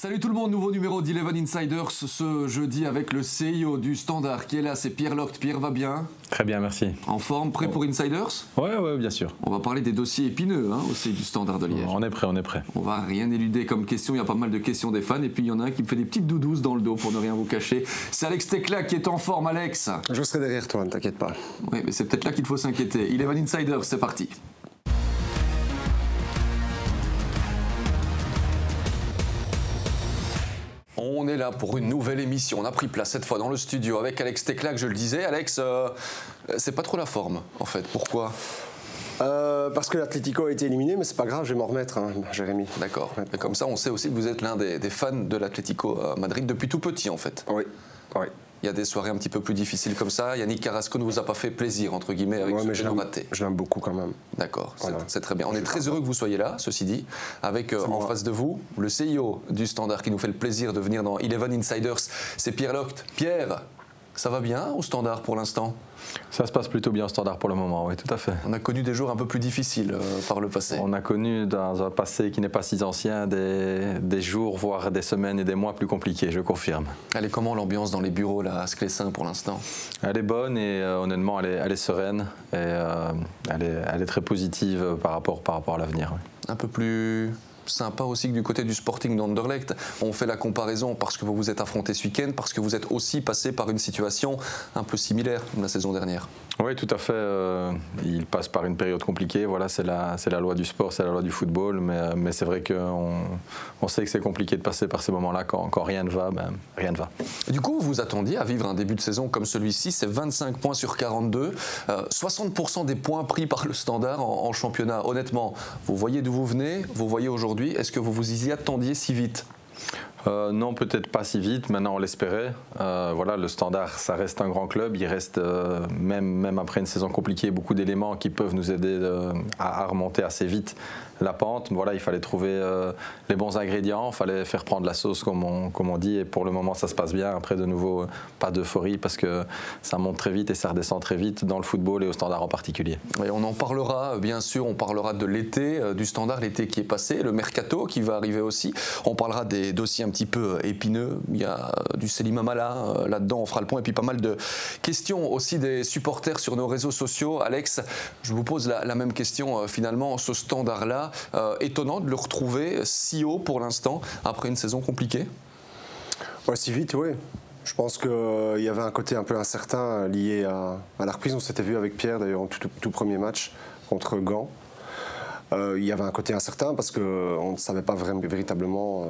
Salut tout le monde, nouveau numéro d'Eleven Insiders ce jeudi avec le CIO du Standard qui est là, c'est Pierre Locht. Pierre, va bien? Très bien, merci. En forme, prêt pour Insiders? Ouais, bien sûr. On va parler des dossiers épineux au CIO du Standard de Liège. On est prêt. On va rien éluder comme question, il y a pas mal de questions des fans et puis il y en a un qui me fait des petites doudouses dans le dos pour ne rien vous cacher. C'est Alex Teklak qui est en forme, Alex. Je serai derrière toi, ne t'inquiète pas. Oui, mais c'est peut-être là qu'il faut s'inquiéter. Eleven Insiders, c'est parti. On est là pour une nouvelle émission. On a pris place cette fois dans le studio avec Alex Teklak, je le disais. Alex, c'est pas trop la forme en fait. Pourquoi ? Parce que l'Atlético a été éliminé, mais c'est pas grave, je vais m'en remettre, hein, Jérémy. D'accord. Et comme ça, on sait aussi que vous êtes l'un des fans de l'Atlético à Madrid depuis tout petit en fait. Oui. Il y a des soirées un petit peu plus difficiles comme ça. Yannick Carrasco ne vous a pas fait plaisir, entre guillemets, avec ce pénal raté. Je l'aime beaucoup quand même. D'accord, voilà. c'est très bien. On est très heureux que vous soyez là, ceci dit, avec en face de vous le CIO du Standard qui nous fait le plaisir de venir dans Eleven Insiders. C'est Pierre Locht. Pierre, ça va bien au Standard pour l'instant ? Ça se passe plutôt bien au Standard pour le moment, oui, tout à fait. On a connu des jours un peu plus difficiles par le passé. On a connu dans un passé qui n'est pas si ancien des jours, voire des semaines et des mois plus compliqués, je confirme. Elle est comment l'ambiance dans les bureaux là, à Sclessin pour l'instant ? Elle est bonne et honnêtement elle est sereine et elle est très positive par rapport à l'avenir. Oui. Un peu plus sympa aussi que du côté du Sporting d'Anderlecht. On fait la comparaison parce que vous vous êtes affrontés ce week-end, parce que vous êtes aussi passé par une situation un peu similaire la saison dernière. Oui, tout à fait. Il passe par une période compliquée. Voilà, c'est la loi du sport, c'est la loi du football. Mais c'est vrai qu'on sait que c'est compliqué de passer par ces moments-là. Quand rien ne va, rien ne va. Du coup, vous vous attendiez à vivre un début de saison comme celui-ci. C'est 25 points sur 42. 60% des points pris par le Standard en championnat. Honnêtement, vous voyez d'où vous venez, vous voyez aujourd'hui. Est-ce que vous y attendiez si vite ? Non, peut-être pas si vite. Maintenant, on l'espérait. Voilà, le Standard, ça reste un grand club. Il reste, même après une saison compliquée, beaucoup d'éléments qui peuvent nous aider à remonter assez vite la pente. Voilà, il fallait trouver les bons ingrédients. Il fallait faire prendre la sauce, comme on dit. Et pour le moment, ça se passe bien. Après, de nouveau, pas d'euphorie parce que ça monte très vite et ça redescend très vite dans le football et au Standard en particulier. Et on en parlera, bien sûr. On parlera de l'été, du Standard, l'été qui est passé, le mercato qui va arriver aussi. On parlera des dossiers un petit peu épineux. Il y a du Selim Amallah là-dedans, on fera le point. Et puis pas mal de questions aussi des supporters sur nos réseaux sociaux. Alex, je vous pose la même question finalement. Ce Standard-là, étonnant de le retrouver si haut pour l'instant, après une saison compliquée. Ouais, si vite, oui. Je pense qu'il y avait un côté un peu incertain lié à la reprise. On s'était vu avec Pierre d'ailleurs en tout premier match contre Gand. Il y avait un côté incertain parce qu'on ne savait pas véritablement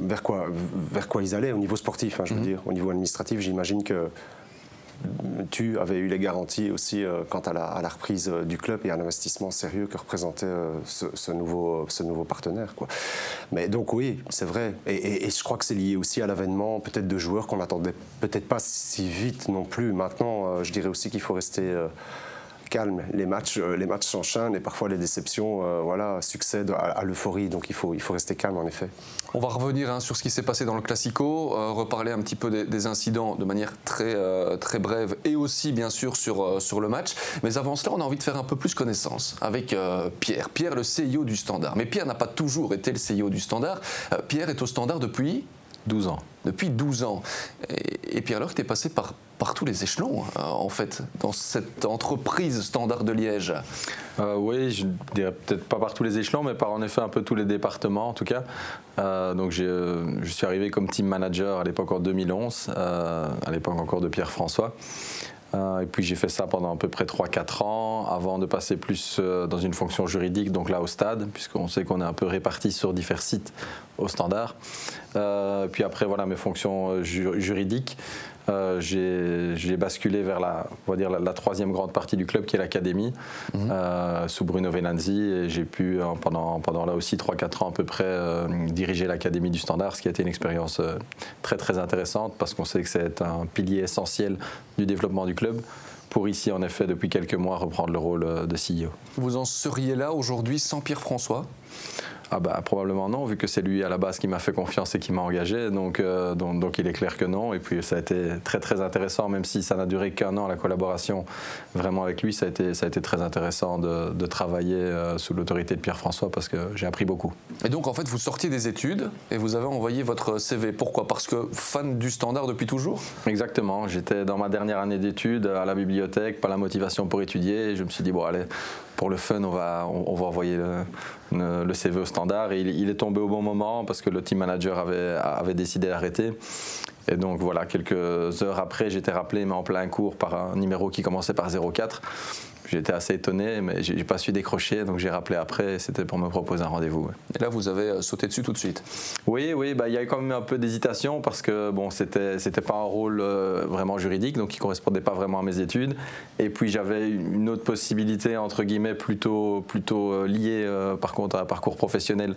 vers quoi ils allaient au niveau sportif, hein, je veux dire. Au niveau administratif, j'imagine que tu avais eu les garanties aussi quant à la reprise du club et à l'investissement sérieux que représentait ce nouveau partenaire, quoi. Mais donc oui, c'est vrai. Et je crois que c'est lié aussi à l'avènement peut-être de joueurs qu'on n'attendait peut-être pas si vite non plus. Maintenant, je dirais aussi qu'il faut rester... calme, les matchs s'enchaînent et parfois les déceptions succèdent à l'euphorie, donc il faut rester calme en effet. On va revenir sur ce qui s'est passé dans le Clasico, reparler un petit peu des incidents de manière très brève et aussi bien sûr sur le match, mais avant cela on a envie de faire un peu plus connaissance avec Pierre, le CIO du Standard. Mais Pierre n'a pas toujours été le CIO du Standard. Pierre est au Standard depuis 12 ans. Depuis 12 ans. Et Pierre Locht est passé par tous les échelons, en fait, dans cette entreprise Standard de Liège. Oui, je dirais peut-être pas par tous les échelons, mais par en effet un peu tous les départements, en tout cas. Donc je suis arrivé comme team manager à l'époque en 2011, à l'époque encore de Pierre-François. Et puis j'ai fait ça pendant à peu près 3-4 ans, avant de passer plus dans une fonction juridique, donc là au stade, puisqu'on sait qu'on est un peu répartis sur divers sites au Standard. Puis après, voilà mes fonctions juridiques. J'ai basculé vers la troisième grande partie du club qui est l'académie, sous Bruno Venanzi, et j'ai pu pendant là aussi 3-4 ans à peu près diriger l'académie du Standard, ce qui a été une expérience très très intéressante parce qu'on sait que c'est un pilier essentiel du développement du club pour ici en effet depuis quelques mois reprendre le rôle de CEO. Vous en seriez là aujourd'hui sans Pierre-François ? Ah bah, probablement non, vu que c'est lui à la base qui m'a fait confiance et qui m'a engagé, donc il est clair que non. Et puis ça a été très très intéressant, même si ça n'a duré qu'un an la collaboration vraiment avec lui, ça a été très intéressant de travailler sous l'autorité de Pierre-François, parce que j'ai appris beaucoup. Et donc en fait vous sortiez des études et vous avez envoyé votre CV, pourquoi? Parce que fan du Standard depuis toujours? Exactement, j'étais dans ma dernière année d'études à la bibliothèque, pas la motivation pour étudier, et je me suis dit bon allez, pour le fun on va envoyer le CV au Standard, et il est tombé au bon moment parce que le team manager avait décidé d'arrêter. Et donc voilà, quelques heures après j'étais rappelé mais en plein cours par un numéro qui commençait par 04. J'étais assez étonné, mais je n'ai pas su décrocher, donc j'ai rappelé après, c'était pour me proposer un rendez-vous. Et là, vous avez sauté dessus tout de suite? Oui, bah, y a eu quand même un peu d'hésitation, parce que bon, c'était pas un rôle vraiment juridique, donc il ne correspondait pas vraiment à mes études. Et puis j'avais une autre possibilité, entre guillemets, plutôt liée par contre à un parcours professionnel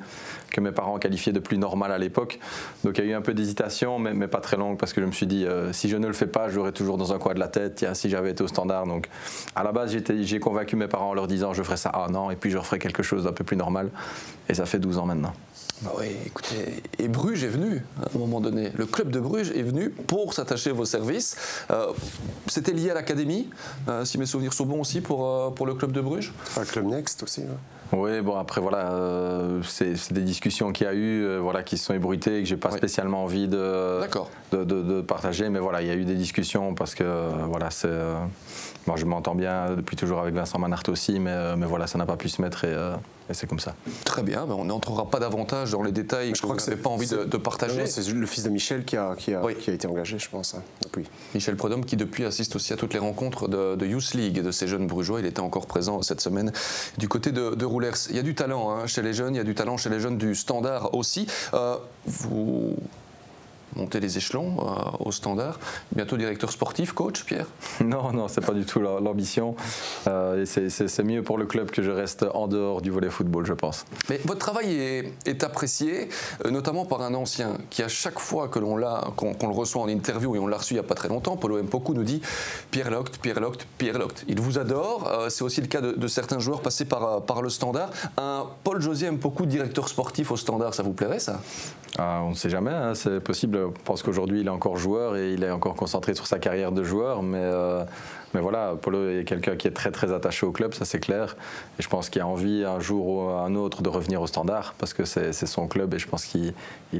que mes parents qualifiaient de plus normal à l'époque. Donc il y a eu un peu d'hésitation, mais pas très longue, parce que je me suis dit, si je ne le fais pas, j'aurais toujours dans un coin de la tête, tiens, si j'avais été au Standard. Donc à la base, j'ai convaincu mes parents en leur disant je ferai ça un an et puis je referai quelque chose d'un peu plus normal, et ça fait 12 ans maintenant. Bah oui, écoutez, et Bruges est venu à un moment donné, le club de Bruges est venu pour s'attacher à vos services. C'était lié à l'académie, si mes souvenirs sont bons aussi pour le club de Bruges. Un club Next aussi, ouais. Oui, bon après voilà, c'est des discussions qu'il y a eu, voilà, qui se sont ébruitées et que j'ai pas spécialement envie de partager, mais voilà, il y a eu des discussions parce que voilà, c'est moi je m'entends bien depuis toujours avec Vincent Manhart aussi, mais voilà, ça n'a pas pu se mettre et c'est comme ça. Très bien, mais on n'entrera pas davantage dans les détails. Je crois que c'est pas envie de partager. Non, c'est le fils de Michel qui a été engagé, je pense, hein, depuis. Michel Preud'homme qui depuis assiste aussi à toutes les rencontres de Youth League de ces jeunes Brugeois. Il était encore présent cette semaine du côté de Roulers. Il y a du talent hein, chez les jeunes, il y a du talent chez les jeunes du Standard aussi. Vous montez les échelons au Standard. Bientôt directeur sportif, coach, Pierre? Non, c'est pas du tout l'ambition. Et c'est mieux pour le club que je reste en dehors du volley football, je pense. Mais votre travail est apprécié, notamment par un ancien qui, à chaque fois que qu'on le reçoit en interview, et on l'a reçu il n'y a pas très longtemps, Paulo Mpoku nous dit Pierre Locht, Pierre Locht, Pierre Locht. Il vous adore. C'est aussi le cas de certains joueurs passés par le Standard. Un Paul-José Mpoku, directeur sportif au Standard, ça vous plairait ça? On ne sait jamais, hein, c'est possible. Je pense qu'aujourd'hui il est encore joueur et il est encore concentré sur sa carrière de joueur, mais voilà, Paulo est quelqu'un qui est très très attaché au club, ça c'est clair, et je pense qu'il a envie un jour ou un autre de revenir au Standard parce que c'est son club, et je pense qu'il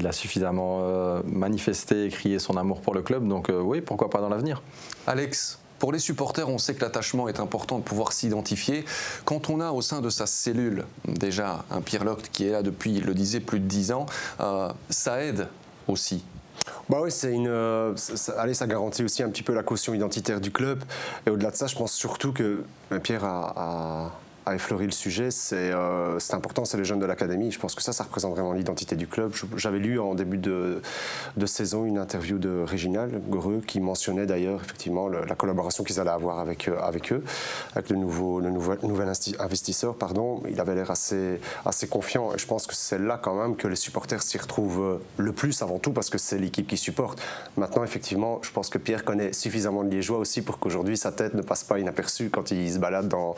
a suffisamment manifesté et crié son amour pour le club, donc oui, pourquoi pas dans l'avenir. Alex, pour les supporters, on sait que l'attachement est important de pouvoir s'identifier. Quand on a au sein de sa cellule déjà un Pierre Locht qui est là depuis, il le disait, plus de 10 ans, ça aide aussi. Bah oui, c'est ça garantit aussi un petit peu la caution identitaire du club. Et au-delà de ça, je pense surtout que Pierre a effleuré le sujet. C'est important, c'est les jeunes de l'académie. Je pense que ça représente vraiment l'identité du club. J'avais lu en début de saison une interview de Réginal Goreux qui mentionnait d'ailleurs effectivement la collaboration qu'ils allaient avoir avec eux, avec le nouvel investisseur. Pardon, il avait l'air assez confiant. Et je pense que c'est là quand même que les supporters s'y retrouvent le plus, avant tout parce que c'est l'équipe qui supporte. Maintenant, effectivement, je pense que Pierre connaît suffisamment de Liégeois aussi pour qu'aujourd'hui sa tête ne passe pas inaperçue quand il se balade dans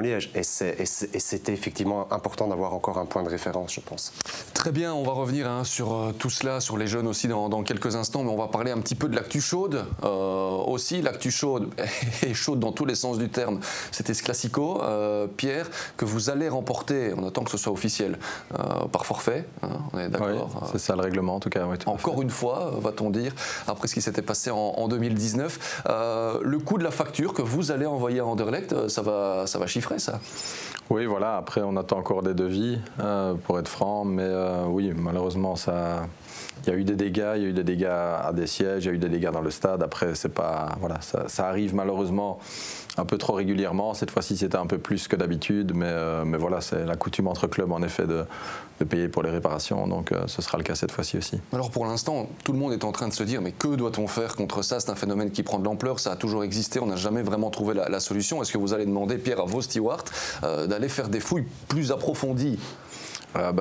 Liège. Et c'était effectivement important d'avoir encore un point de référence, je pense. Très bien, on va revenir hein, sur tout cela, sur les jeunes aussi dans quelques instants, mais on va parler un petit peu de l'actu chaude. Aussi, l'actu chaude, et chaude dans tous les sens du terme, c'était ce Clasico, Pierre, que vous allez remporter, on attend que ce soit officiel, par forfait, hein, on est d'accord? Oui, c'est ça le règlement en tout cas. Oui, tout encore une fois, va-t-on dire, après ce qui s'était passé en 2019, le coût de la facture que vous allez envoyer à Anderlecht, ça va chiffrer ça? Oui, voilà, après on attend encore des devis, pour être franc, mais oui, malheureusement, il y a eu des dégâts, il y a eu des dégâts à des sièges, il y a eu des dégâts dans le stade. Après, c'est pas, voilà, ça arrive malheureusement un peu trop régulièrement. Cette fois-ci, c'était un peu plus que d'habitude, mais voilà, c'est la coutume entre clubs, en effet, de payer pour les réparations, donc ce sera le cas cette fois-ci aussi. Alors pour l'instant, tout le monde est en train de se dire, mais que doit-on faire contre ça? C'est un phénomène qui prend de l'ampleur, ça a toujours existé, on n'a jamais vraiment trouvé la solution. Est-ce que vous allez demander, Pierre, à vos stewards d'aller faire des fouilles plus approfondies?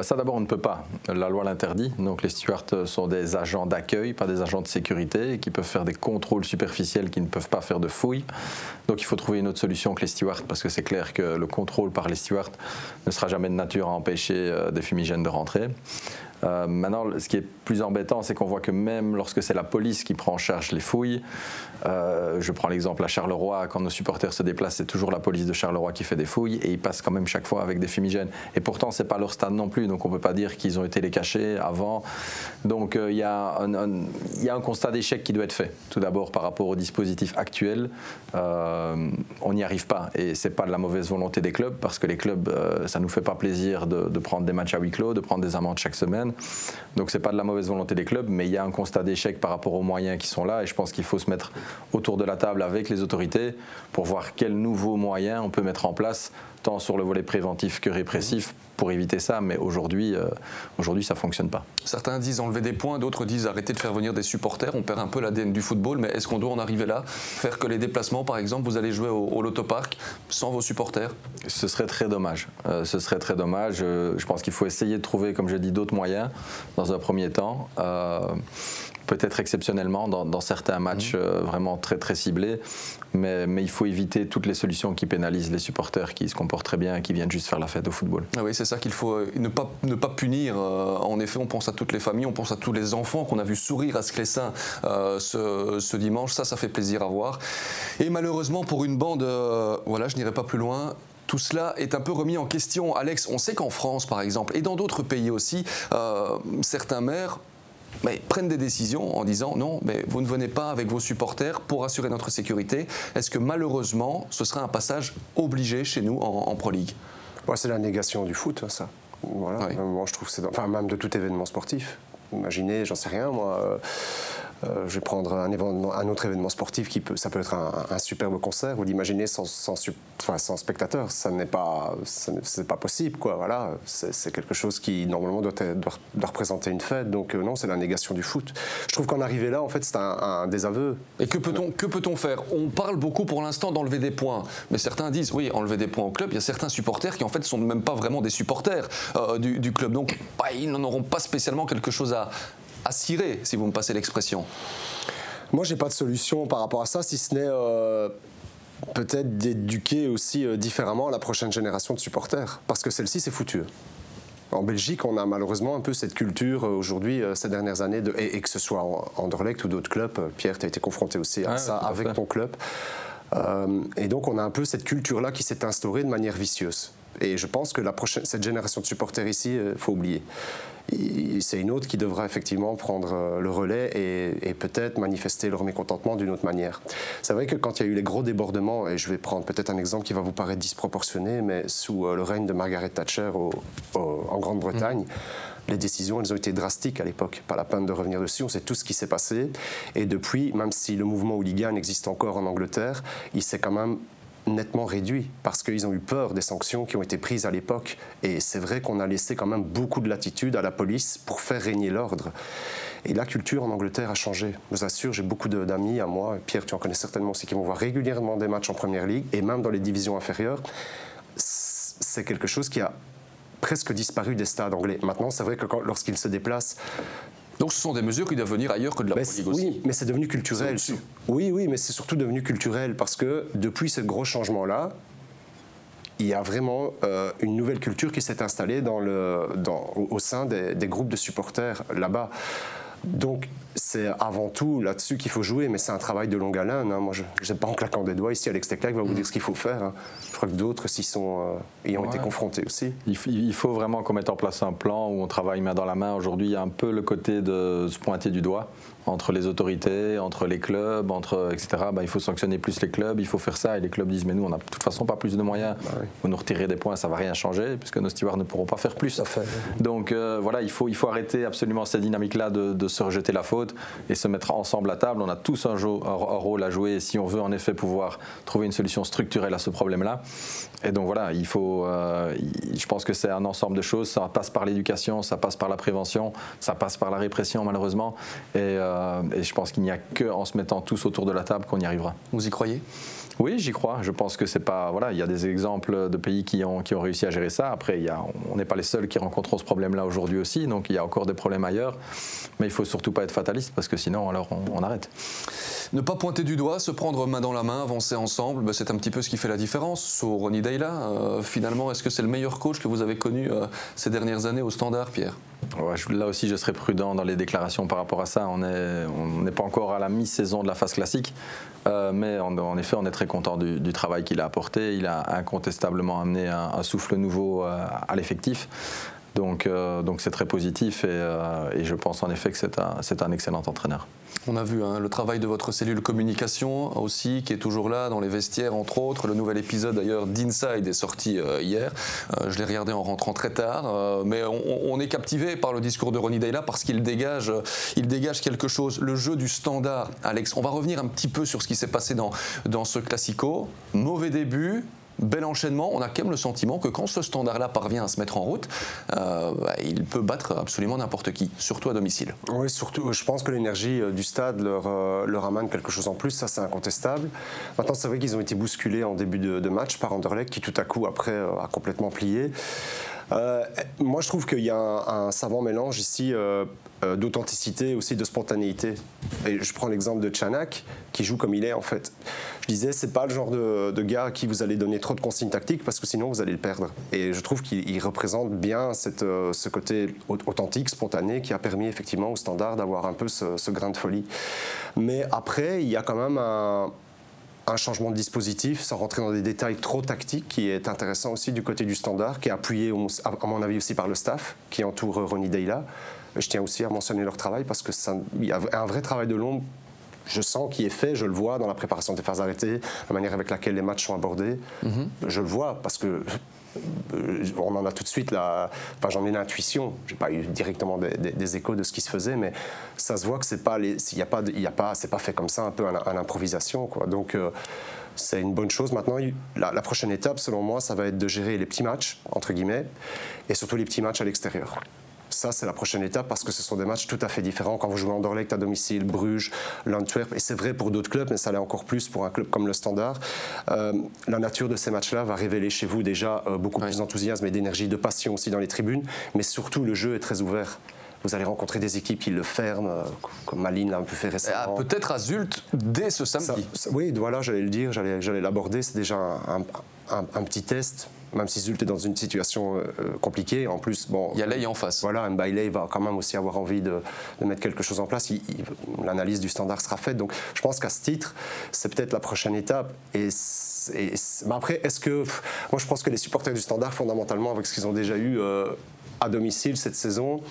Ça d'abord on ne peut pas, la loi l'interdit, donc les stewards sont des agents d'accueil, pas des agents de sécurité, qui peuvent faire des contrôles superficiels, qui ne peuvent pas faire de fouilles, donc il faut trouver une autre solution que les stewards, parce que c'est clair que le contrôle par les stewards ne sera jamais de nature à empêcher des fumigènes de rentrer. Maintenant, ce qui est plus embêtant, c'est qu'on voit que même lorsque c'est la police qui prend en charge les fouilles, je prends l'exemple à Charleroi, quand nos supporters se déplacent, c'est toujours la police de Charleroi qui fait des fouilles et ils passent quand même chaque fois avec des fumigènes. Et pourtant, c'est pas leur stade non plus, donc on peut pas dire qu'ils ont été les cachés avant. Donc il y a un constat d'échec qui doit être fait. Tout d'abord, par rapport au dispositif actuel, on n'y arrive pas. Et c'est pas de la mauvaise volonté des clubs, parce que les clubs, ça nous fait pas plaisir de prendre des matchs à huis clos, de prendre des amendes chaque semaine. Donc c'est pas de la mauvaise volonté des clubs, mais il y a un constat d'échec par rapport aux moyens qui sont là, et je pense qu'il faut se mettre autour de la table avec les autorités pour voir quels nouveaux moyens on peut mettre en place, tant sur le volet préventif que répressif, pour éviter ça, mais aujourd'hui ça fonctionne pas. Certains disent enlever des points, d'autres disent arrêter de faire venir des supporters, on perd un peu l'ADN du football, mais est-ce qu'on doit en arriver là, faire que les déplacements, par exemple, vous allez jouer au Lotopark sans vos supporters? Ce serait très dommage, je pense qu'il faut essayer de trouver, comme je dis, d'autres moyens dans un premier temps, peut-être exceptionnellement dans certains matchs vraiment très très ciblés, mais il faut éviter toutes les solutions qui pénalisent les supporters qui se comportent très bien et qui viennent juste faire la fête au football. Ah oui, c'est ça qu'il faut ne pas punir. En effet, on pense à toutes les familles, on pense à tous les enfants qu'on a vu sourire à Sclessin ce dimanche, ça fait plaisir à voir. Et malheureusement pour une bande, je n'irai pas plus loin. Tout cela est un peu remis en question. Alex, on sait qu'en France, par exemple, et dans d'autres pays aussi, certains maires prennent des décisions en disant « Non, mais vous ne venez pas avec vos supporters pour assurer notre sécurité ». Est-ce que malheureusement, ce sera un passage obligé chez nous en Pro League ? C'est la négation du foot, ça. Voilà. Oui. Moi, je trouve que c'est même de tout événement sportif. Imaginez, j'en sais rien, moi... je vais prendre un autre événement sportif, ça peut être un superbe concert, vous l'imaginez sans spectateurs, c'est pas possible, quoi. Voilà, c'est quelque chose qui normalement doit représenter une fête, donc non, c'est la négation du foot. Je trouve qu'en arriver là, en fait, c'est un désaveu. Et que peut-on faire ? On parle beaucoup pour l'instant d'enlever des points, mais certains disent oui, enlever des points au club, il y a certains supporters qui en fait sont même pas vraiment des supporters du club, donc ils n'en auront pas spécialement quelque chose à cirer, si vous me passez l'expression. Moi, j'ai pas de solution par rapport à ça, si ce n'est peut-être d'éduquer aussi différemment la prochaine génération de supporters, parce que celle-ci, c'est foutu. En Belgique, on a malheureusement un peu cette culture aujourd'hui, ces dernières années, et que ce soit Anderlecht ou d'autres clubs, Pierre, tu as été confronté aussi à ça avec ton club, et donc on a un peu cette culture-là qui s'est instaurée de manière vicieuse. Et je pense que cette génération de supporters ici, il faut oublier. C'est une autre qui devra effectivement prendre le relais et peut-être manifester leur mécontentement d'une autre manière. C'est vrai que quand il y a eu les gros débordements, et je vais prendre peut-être un exemple qui va vous paraître disproportionné, mais sous le règne de Margaret Thatcher en Grande-Bretagne, les décisions, elles ont été drastiques à l'époque. Pas la peine de revenir dessus, on sait tout ce qui s'est passé. Et depuis, même si le mouvement hooligan existe encore en Angleterre, il s'est quand même nettement réduit, parce qu'ils ont eu peur des sanctions qui ont été prises à l'époque. Et c'est vrai qu'on a laissé quand même beaucoup de latitude à la police pour faire régner l'ordre. Et la culture en Angleterre a changé. Je vous assure, j'ai beaucoup d'amis à moi, Pierre, tu en connais certainement aussi, qui vont voir régulièrement des matchs en Première Ligue, et même dans les divisions inférieures. C'est quelque chose qui a presque disparu des stades anglais. Maintenant, c'est vrai que lorsqu'ils se déplacent, donc ce sont des mesures qui doivent venir ailleurs que de la politique aussi. Oui, mais c'est devenu culturel. Oui, mais c'est surtout devenu culturel, parce que depuis ce gros changement-là, il y a vraiment une nouvelle culture qui s'est installée au sein des groupes de supporters là-bas. Donc c'est avant tout là-dessus qu'il faut jouer, mais c'est un travail de longue haleine. Hein. Moi, je n'ai pas en claquant des doigts. Ici, Alex Teklak va vous dire ce qu'il faut faire. Hein. Je crois que d'autres y ont été confrontés aussi. Il faut vraiment qu'on mette en place un plan où on travaille main dans la main. Aujourd'hui, il y a un peu le côté de se pointer du doigt entre les autorités, entre les clubs, etc. Il faut sanctionner plus les clubs, il faut faire ça. Et les clubs disent, mais nous, on n'a de toute façon pas plus de moyens. Vous nous retirez des points, ça ne va rien changer, puisque nos stewards ne pourront pas faire plus. Donc il faut arrêter absolument cette dynamique-là de se rejeter la faute et se mettre ensemble à table. On a tous un rôle à jouer si on veut en effet pouvoir trouver une solution structurelle à ce problème-là. Et donc voilà, il faut, je pense que c'est un ensemble de choses. Ça passe par l'éducation, ça passe par la prévention, ça passe par la répression malheureusement. Et je pense qu'il n'y a qu'en se mettant tous autour de la table qu'on y arrivera. Vous y croyez ? Oui, j'y crois. Je pense que c'est pas. Voilà, il y a des exemples de pays qui ont réussi à gérer ça. Après, on n'est pas les seuls qui rencontrent ce problème-là aujourd'hui aussi. Donc, il y a encore des problèmes ailleurs. Mais il faut surtout pas être fataliste parce que sinon, alors, on arrête. Ne pas pointer du doigt, se prendre main dans la main, avancer ensemble, c'est un petit peu ce qui fait la différence. Sur Ronny Deila, finalement, est-ce que c'est le meilleur coach que vous avez connu ces dernières années au Standard, Pierre ? Ouais, là aussi, je serais prudent dans les déclarations par rapport à ça. On n'est pas encore à la mi-saison de la phase classique. Mais en effet, on est très content du travail qu'il a apporté. Il a incontestablement amené un souffle nouveau à l'effectif. Donc c'est très positif et je pense en effet que c'est un excellent entraîneur. On a vu le travail de votre cellule communication aussi, qui est toujours là dans les vestiaires entre autres. Le nouvel épisode d'ailleurs d'Inside est sorti hier. Je l'ai regardé en rentrant très tard, mais on est captivé par le discours de Ronny Deila parce qu'il dégage quelque chose. Le jeu du Standard, Alex, on va revenir un petit peu sur ce qui s'est passé dans ce Clasico. Mauvais début, bel enchaînement, on a quand même le sentiment que quand ce Standard-là parvient à se mettre en route, il peut battre absolument n'importe qui, surtout à domicile. Oui, surtout, je pense que l'énergie du stade leur amène quelque chose en plus, ça c'est incontestable. Maintenant, c'est vrai qu'ils ont été bousculés en début de match par Anderlecht, qui tout à coup, après, a complètement plié. Moi, je trouve qu'il y a un savant mélange ici d'authenticité et aussi de spontanéité. Et je prends l'exemple de Tchanak, qui joue comme il est en fait. Je disais, c'est pas le genre de gars à qui vous allez donner trop de consignes tactiques parce que sinon vous allez le perdre. Et je trouve qu'il représente bien ce côté authentique, spontané, qui a permis effectivement au Standard d'avoir un peu ce grain de folie. Mais après, il y a quand même un changement de dispositif, sans rentrer dans des détails trop tactiques, qui est intéressant aussi du côté du Standard, qui est appuyé, à mon avis, aussi par le staff qui entoure Ronny Deila. Je tiens aussi à mentionner leur travail, parce qu'il y a un vrai travail de l'ombre, je sens, qui est fait, je le vois dans la préparation des phases arrêtées, la manière avec laquelle les matchs sont abordés. Mm-hmm. Je le vois, parce que on en a tout de suite j'en ai l'intuition, j'ai pas eu directement des échos de ce qui se faisait, mais ça se voit que c'est pas fait comme ça, un peu à l'improvisation quoi. Donc c'est une bonne chose. Maintenant, la prochaine étape selon moi, ça va être de gérer les petits matchs entre guillemets, et surtout les petits matchs à l'extérieur. Ça, c'est la prochaine étape, parce que ce sont des matchs tout à fait différents. Quand vous jouez Anderlecht à domicile, Bruges, l'Antwerp, et c'est vrai pour d'autres clubs, mais ça l'est encore plus pour un club comme le Standard, la nature de ces matchs-là va révéler chez vous déjà beaucoup plus d'enthousiasme et d'énergie, de passion aussi dans les tribunes, mais surtout le jeu est très ouvert. Vous allez rencontrer des équipes qui le ferment, comme Malines l'a un peu fait récemment. Peut-être à Zulte dès ce samedi. Oui, voilà, j'allais le dire, j'allais l'aborder. C'est déjà un petit test, même si Zulte est dans une situation compliquée. En plus, il y a Leye en face. Voilà, Mbaye Leye va quand même aussi avoir envie de mettre quelque chose en place. L'analyse du Standard sera faite. Donc, je pense qu'à ce titre, c'est peut-être la prochaine étape. Après, est-ce que... Moi, je pense que les supporters du Standard, fondamentalement, avec ce qu'ils ont déjà eu à domicile cette saison...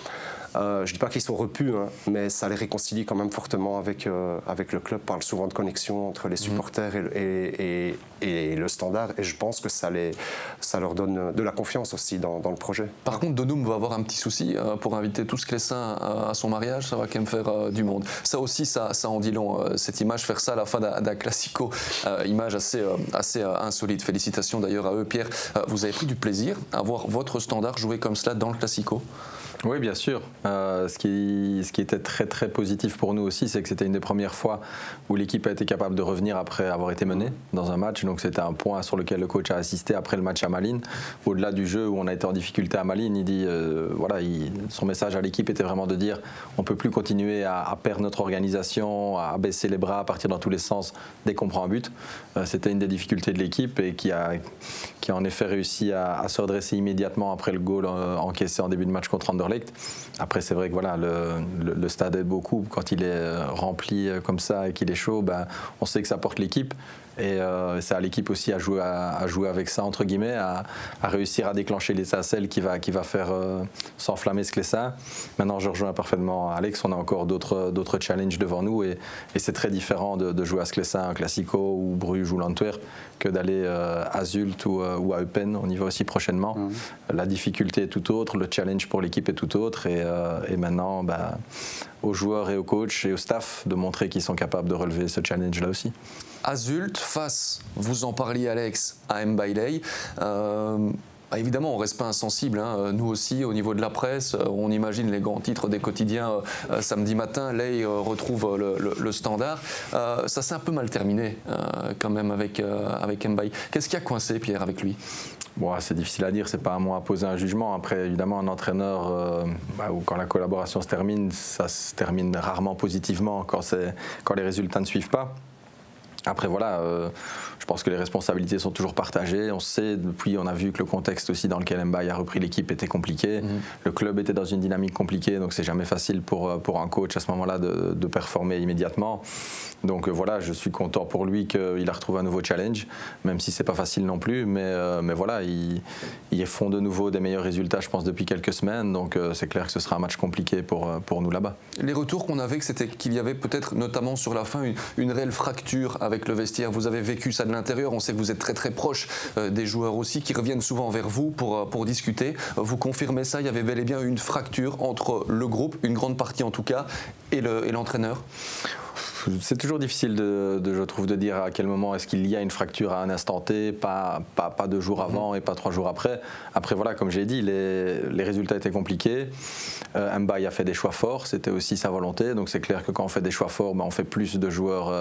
je ne dis pas qu'ils sont repus, mais ça les réconcilie quand même fortement avec le club. On parle souvent de connexion entre les supporters et le Standard, et je pense que ça leur donne de la confiance aussi dans le projet. Par contre, Donum va avoir un petit souci pour inviter tout Sclessin à son mariage, ça va quand même faire du monde. Ça aussi, ça en dit long, cette image, faire ça à la fin d'un Clasico, image assez insolite. Félicitations d'ailleurs à eux, Pierre. Vous avez pris du plaisir à voir votre Standard jouer comme cela dans le Clasico ? Oui, bien sûr. Ce qui était très très positif pour nous aussi, c'est que c'était une des premières fois où l'équipe a été capable de revenir après avoir été menée dans un match. Donc c'était un point sur lequel le coach a insisté après le match à Malines. Au-delà du jeu où on a été en difficulté à Malines, il dit son message à l'équipe était vraiment de dire on ne peut plus continuer à perdre notre organisation, à baisser les bras, à partir dans tous les sens dès qu'on prend un but. C'était une des difficultés de l'équipe et qui a en effet réussi à se redresser immédiatement après le goal encaissé en début de match contre Anderlecht. Après, c'est vrai que le stade aide beaucoup. Quand il est rempli comme ça et qu'il est chaud, on sait que ça porte l'équipe. Et c'est à l'équipe aussi à jouer avec ça, entre guillemets, à réussir à déclencher l'étincelle qui va faire s'enflammer Sclessin. Maintenant, je rejoins parfaitement Alex, on a encore d'autres challenges devant nous et c'est très différent de jouer à Sclessin, un Clasico ou Bruges ou l'Antwerp que d'aller à Zulte ou à Eupen. On y va aussi prochainement. La difficulté est tout autre, le challenge pour l'équipe est tout autre et maintenant... aux joueurs et aux coachs et au staff de montrer qu'ils sont capables de relever ce challenge-là aussi. À Zulte, face, vous en parliez Alex, à Mbaye Leye, évidemment, on reste pas insensible. Hein. Nous aussi, au niveau de la presse, on imagine les grands titres des quotidiens samedi matin. Leye retrouve le standard. Ça s'est un peu mal terminé quand même avec Mbaye. Qu'est-ce qui a coincé, Pierre, avec lui ? Bon, c'est difficile à dire. C'est pas à moi à poser un jugement. Après, évidemment, un entraîneur, quand la collaboration se termine, ça se termine rarement positivement quand les résultats ne suivent pas. Après voilà, je pense que les responsabilités sont toujours partagées. On sait depuis, on a vu que le contexte aussi dans lequel Mbaye a repris l'équipe était compliqué. Mmh. Le club était dans une dynamique compliquée, donc c'est jamais facile pour un coach à ce moment-là de performer immédiatement. Donc voilà, je suis content pour lui qu'il a retrouvé un nouveau challenge, même si c'est pas facile non plus. Mais voilà, ils font de nouveau des meilleurs résultats, je pense, depuis quelques semaines. Donc c'est clair que ce sera un match compliqué pour nous là-bas. Les retours qu'on avait, c'était qu'il y avait peut-être notamment sur la fin une réelle fracture avec le vestiaire. Vous avez vécu ça de l'intérieur, on sait que vous êtes très très proche des joueurs aussi, qui reviennent souvent vers vous pour discuter. Vous confirmez ça, il y avait bel et bien une fracture entre le groupe, une grande partie en tout cas, et l'entraîneur ? C'est toujours difficile, je trouve, de dire à quel moment est-ce qu'il y a une fracture à un instant T, pas 2 jours avant et pas 3 jours après. Après, voilà, comme j'ai dit, les résultats étaient compliqués. Mbaye a fait des choix forts, c'était aussi sa volonté. Donc c'est clair que quand on fait des choix forts, on fait plus de joueurs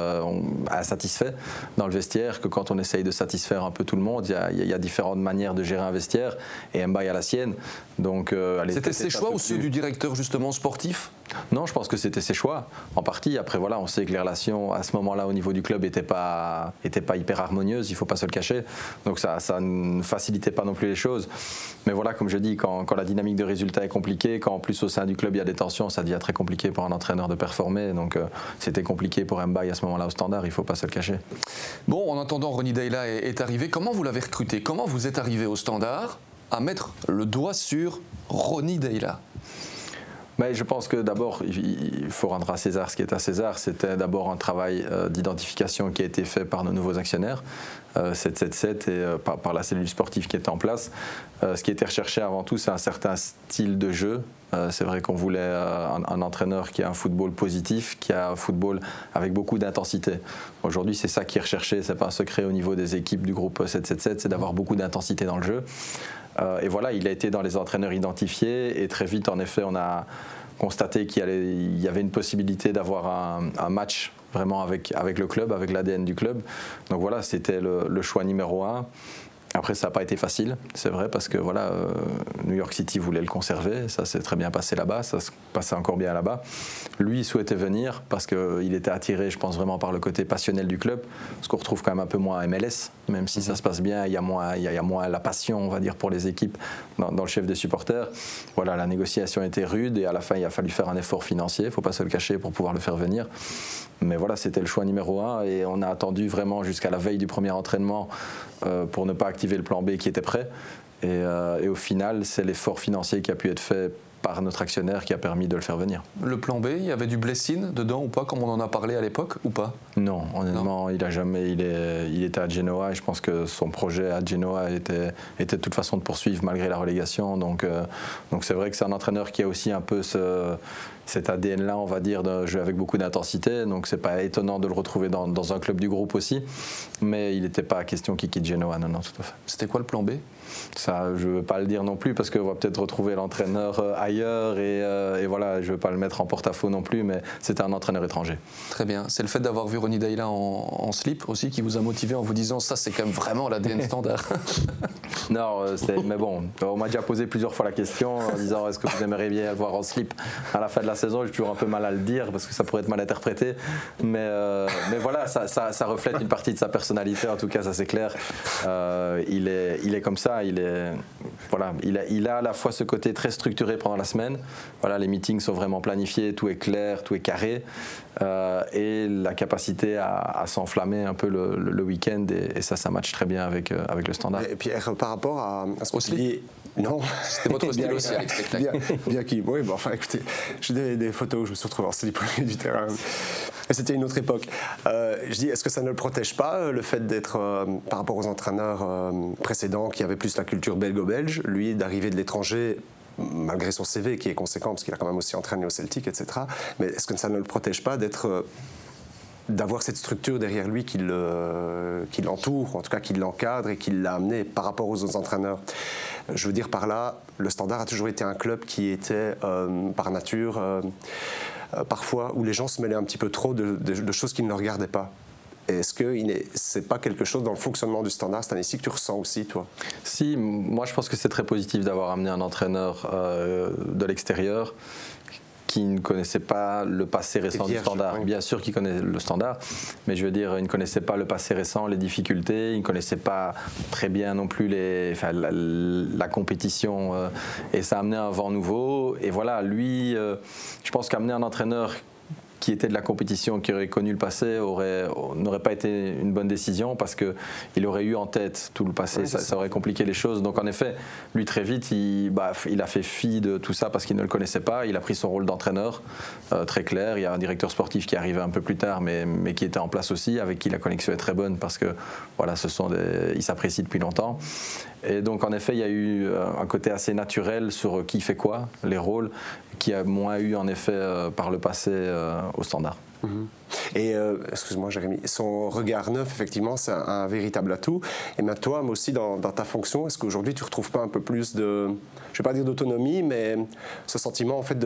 satisfaits dans le vestiaire que quand on essaye de satisfaire un peu tout le monde. Il y a différentes manières de gérer un vestiaire et Mbaye a la sienne. Donc, c'était ses choix ou ceux du directeur justement sportif ? Non, je pense que c'était ses choix, en partie. Après, voilà, on sait que les relations à ce moment-là au niveau du club n'étaient pas hyper harmonieuses, il ne faut pas se le cacher. Donc ça ne facilitait pas non plus les choses. Mais voilà, comme je dis, quand la dynamique de résultat est compliquée, quand en plus au sein du club il y a des tensions, ça devient très compliqué pour un entraîneur de performer. Donc c'était compliqué pour Mbaye à ce moment-là au standard, il ne faut pas se le cacher. Bon, en attendant, Ronny Deila est arrivé. Comment vous l'avez recruté ? Comment vous êtes arrivé au standard à mettre le doigt sur Ronny Deila ? Mais je pense que d'abord, il faut rendre à César ce qui est à César. C'était d'abord un travail d'identification qui a été fait par nos nouveaux actionnaires, 777 et par la cellule sportive qui était en place. Ce qui était recherché avant tout, c'est un certain style de jeu. C'est vrai qu'on voulait un entraîneur qui a un football positif, qui a un football avec beaucoup d'intensité. Aujourd'hui, c'est ça qui est recherché. C'est pas un secret au niveau des équipes du groupe 777, c'est d'avoir beaucoup d'intensité dans le jeu. Et voilà, il a été dans les entraîneurs identifiés et très vite, en effet, on a constaté qu'il y avait une possibilité d'avoir un match vraiment avec le club, avec l'ADN du club. Donc voilà, c'était le choix numéro 1. Après, ça n'a pas été facile, c'est vrai, parce que voilà, New York City voulait le conserver, ça s'est très bien passé là-bas, ça se passait encore bien là-bas. Lui, il souhaitait venir parce qu'il était attiré, je pense, vraiment par le côté passionnel du club, ce qu'on retrouve quand même un peu moins à MLS, même si ça se passe bien, il y a moins la passion, on va dire, pour les équipes dans le chef des supporters. Voilà, la négociation était rude et à la fin, il a fallu faire un effort financier, il ne faut pas se le cacher, pour pouvoir le faire venir. Mais voilà, c'était le choix numéro 1 et on a attendu vraiment jusqu'à la veille du premier entraînement pour ne pas activer le plan B qui était prêt. Et au final, c'est l'effort financier qui a pu être fait par notre actionnaire qui a permis de le faire venir. Le plan B, il y avait du Sclessin dedans ou pas, comme on en a parlé à l'époque, ou pas ? Non, honnêtement, non. Il était à Genoa et je pense que son projet à Genoa était de toute façon de poursuivre malgré la relégation. Donc c'est vrai que c'est un entraîneur qui a aussi un peu cet ADN-là, on va dire, de jouer avec beaucoup d'intensité. Donc c'est pas étonnant de le retrouver dans un club du groupe aussi. Mais il n'était pas question qu'il quitte Genoa, non, tout à fait. C'était quoi le plan B ? Ça, je ne veux pas le dire non plus parce qu'on va peut-être retrouver l'entraîneur ailleurs et voilà, je ne veux pas le mettre en porte-à-faux non plus, mais c'était un entraîneur étranger. Très bien. C'est le fait d'avoir vu Ronny Deila en slip aussi qui vous a motivé en vous disant ça, c'est quand même vraiment l'ADN standard. Non, mais bon, on m'a déjà posé plusieurs fois la question en disant est-ce que vous aimeriez bien le voir en slip à la fin de la saison. J'ai toujours un peu mal à le dire parce que ça pourrait être mal interprété, mais voilà, ça reflète une partie de sa personnalité, en tout cas, ça c'est clair. Il est comme ça. Il a à la fois ce côté très structuré pendant la semaine. Voilà, les meetings sont vraiment planifiés, tout est clair, tout est carré, et la capacité à s'enflammer un peu le week-end. Et ça match très bien avec le standard. Et Pierre, par rapport à ce que tu dis, non, c'était votre style aussi, Alex Teklak. Bien qui, oui, bon, enfin, écoutez, j'ai des photos où je me suis retrouvé en slip du terrain. C'était une autre époque. Je dis, est-ce que ça ne le protège pas, le fait d'être, par rapport aux entraîneurs précédents qui avaient plus la culture belgo-belge, lui, d'arriver de l'étranger malgré son CV qui est conséquent, parce qu'il a quand même aussi entraîné au Celtic, etc. Mais est-ce que ça ne le protège pas d'avoir cette structure derrière lui qui l'entoure, en tout cas qui l'encadre et qui l'a amené par rapport aux autres entraîneurs? Je veux dire par là, le Standard a toujours été un club qui était par nature, parfois, où les gens se mêlaient un petit peu trop de choses qu'ils ne regardaient pas. Est-ce que c'est pas quelque chose dans le fonctionnement du Standard cette année-ci que tu ressens aussi, toi? Si, moi je pense que c'est très positif d'avoir amené un entraîneur de l'extérieur qui ne connaissait pas le passé récent du Standard. Oui. Bien sûr qu'il connaît le Standard, mais je veux dire, il ne connaissait pas le passé récent, les difficultés, il ne connaissait pas très bien non plus la compétition, et ça a amené un vent nouveau. Et voilà, lui, je pense qu'amener un entraîneur qui était de la compétition, qui aurait connu le passé, n'aurait pas été une bonne décision parce qu'il aurait eu en tête tout le passé, ouais, ça aurait compliqué les choses. Donc en effet, lui très vite, il a fait fi de tout ça parce qu'il ne le connaissait pas, il a pris son rôle d'entraîneur, très clair. Il y a un directeur sportif qui arrivait un peu plus tard, mais qui était en place aussi, avec qui la connexion est très bonne parce que voilà, ils s'apprécient depuis longtemps. Et donc en effet, il y a eu un côté assez naturel sur qui fait quoi, les rôles, qui a moins eu en effet par le passé au Standard. Et, excuse-moi Jérémy, son regard neuf, effectivement, c'est un véritable atout. Et maintenant, toi, mais aussi dans ta fonction, est-ce qu'aujourd'hui tu ne retrouves pas un peu plus de, je ne vais pas dire d'autonomie, mais ce sentiment en fait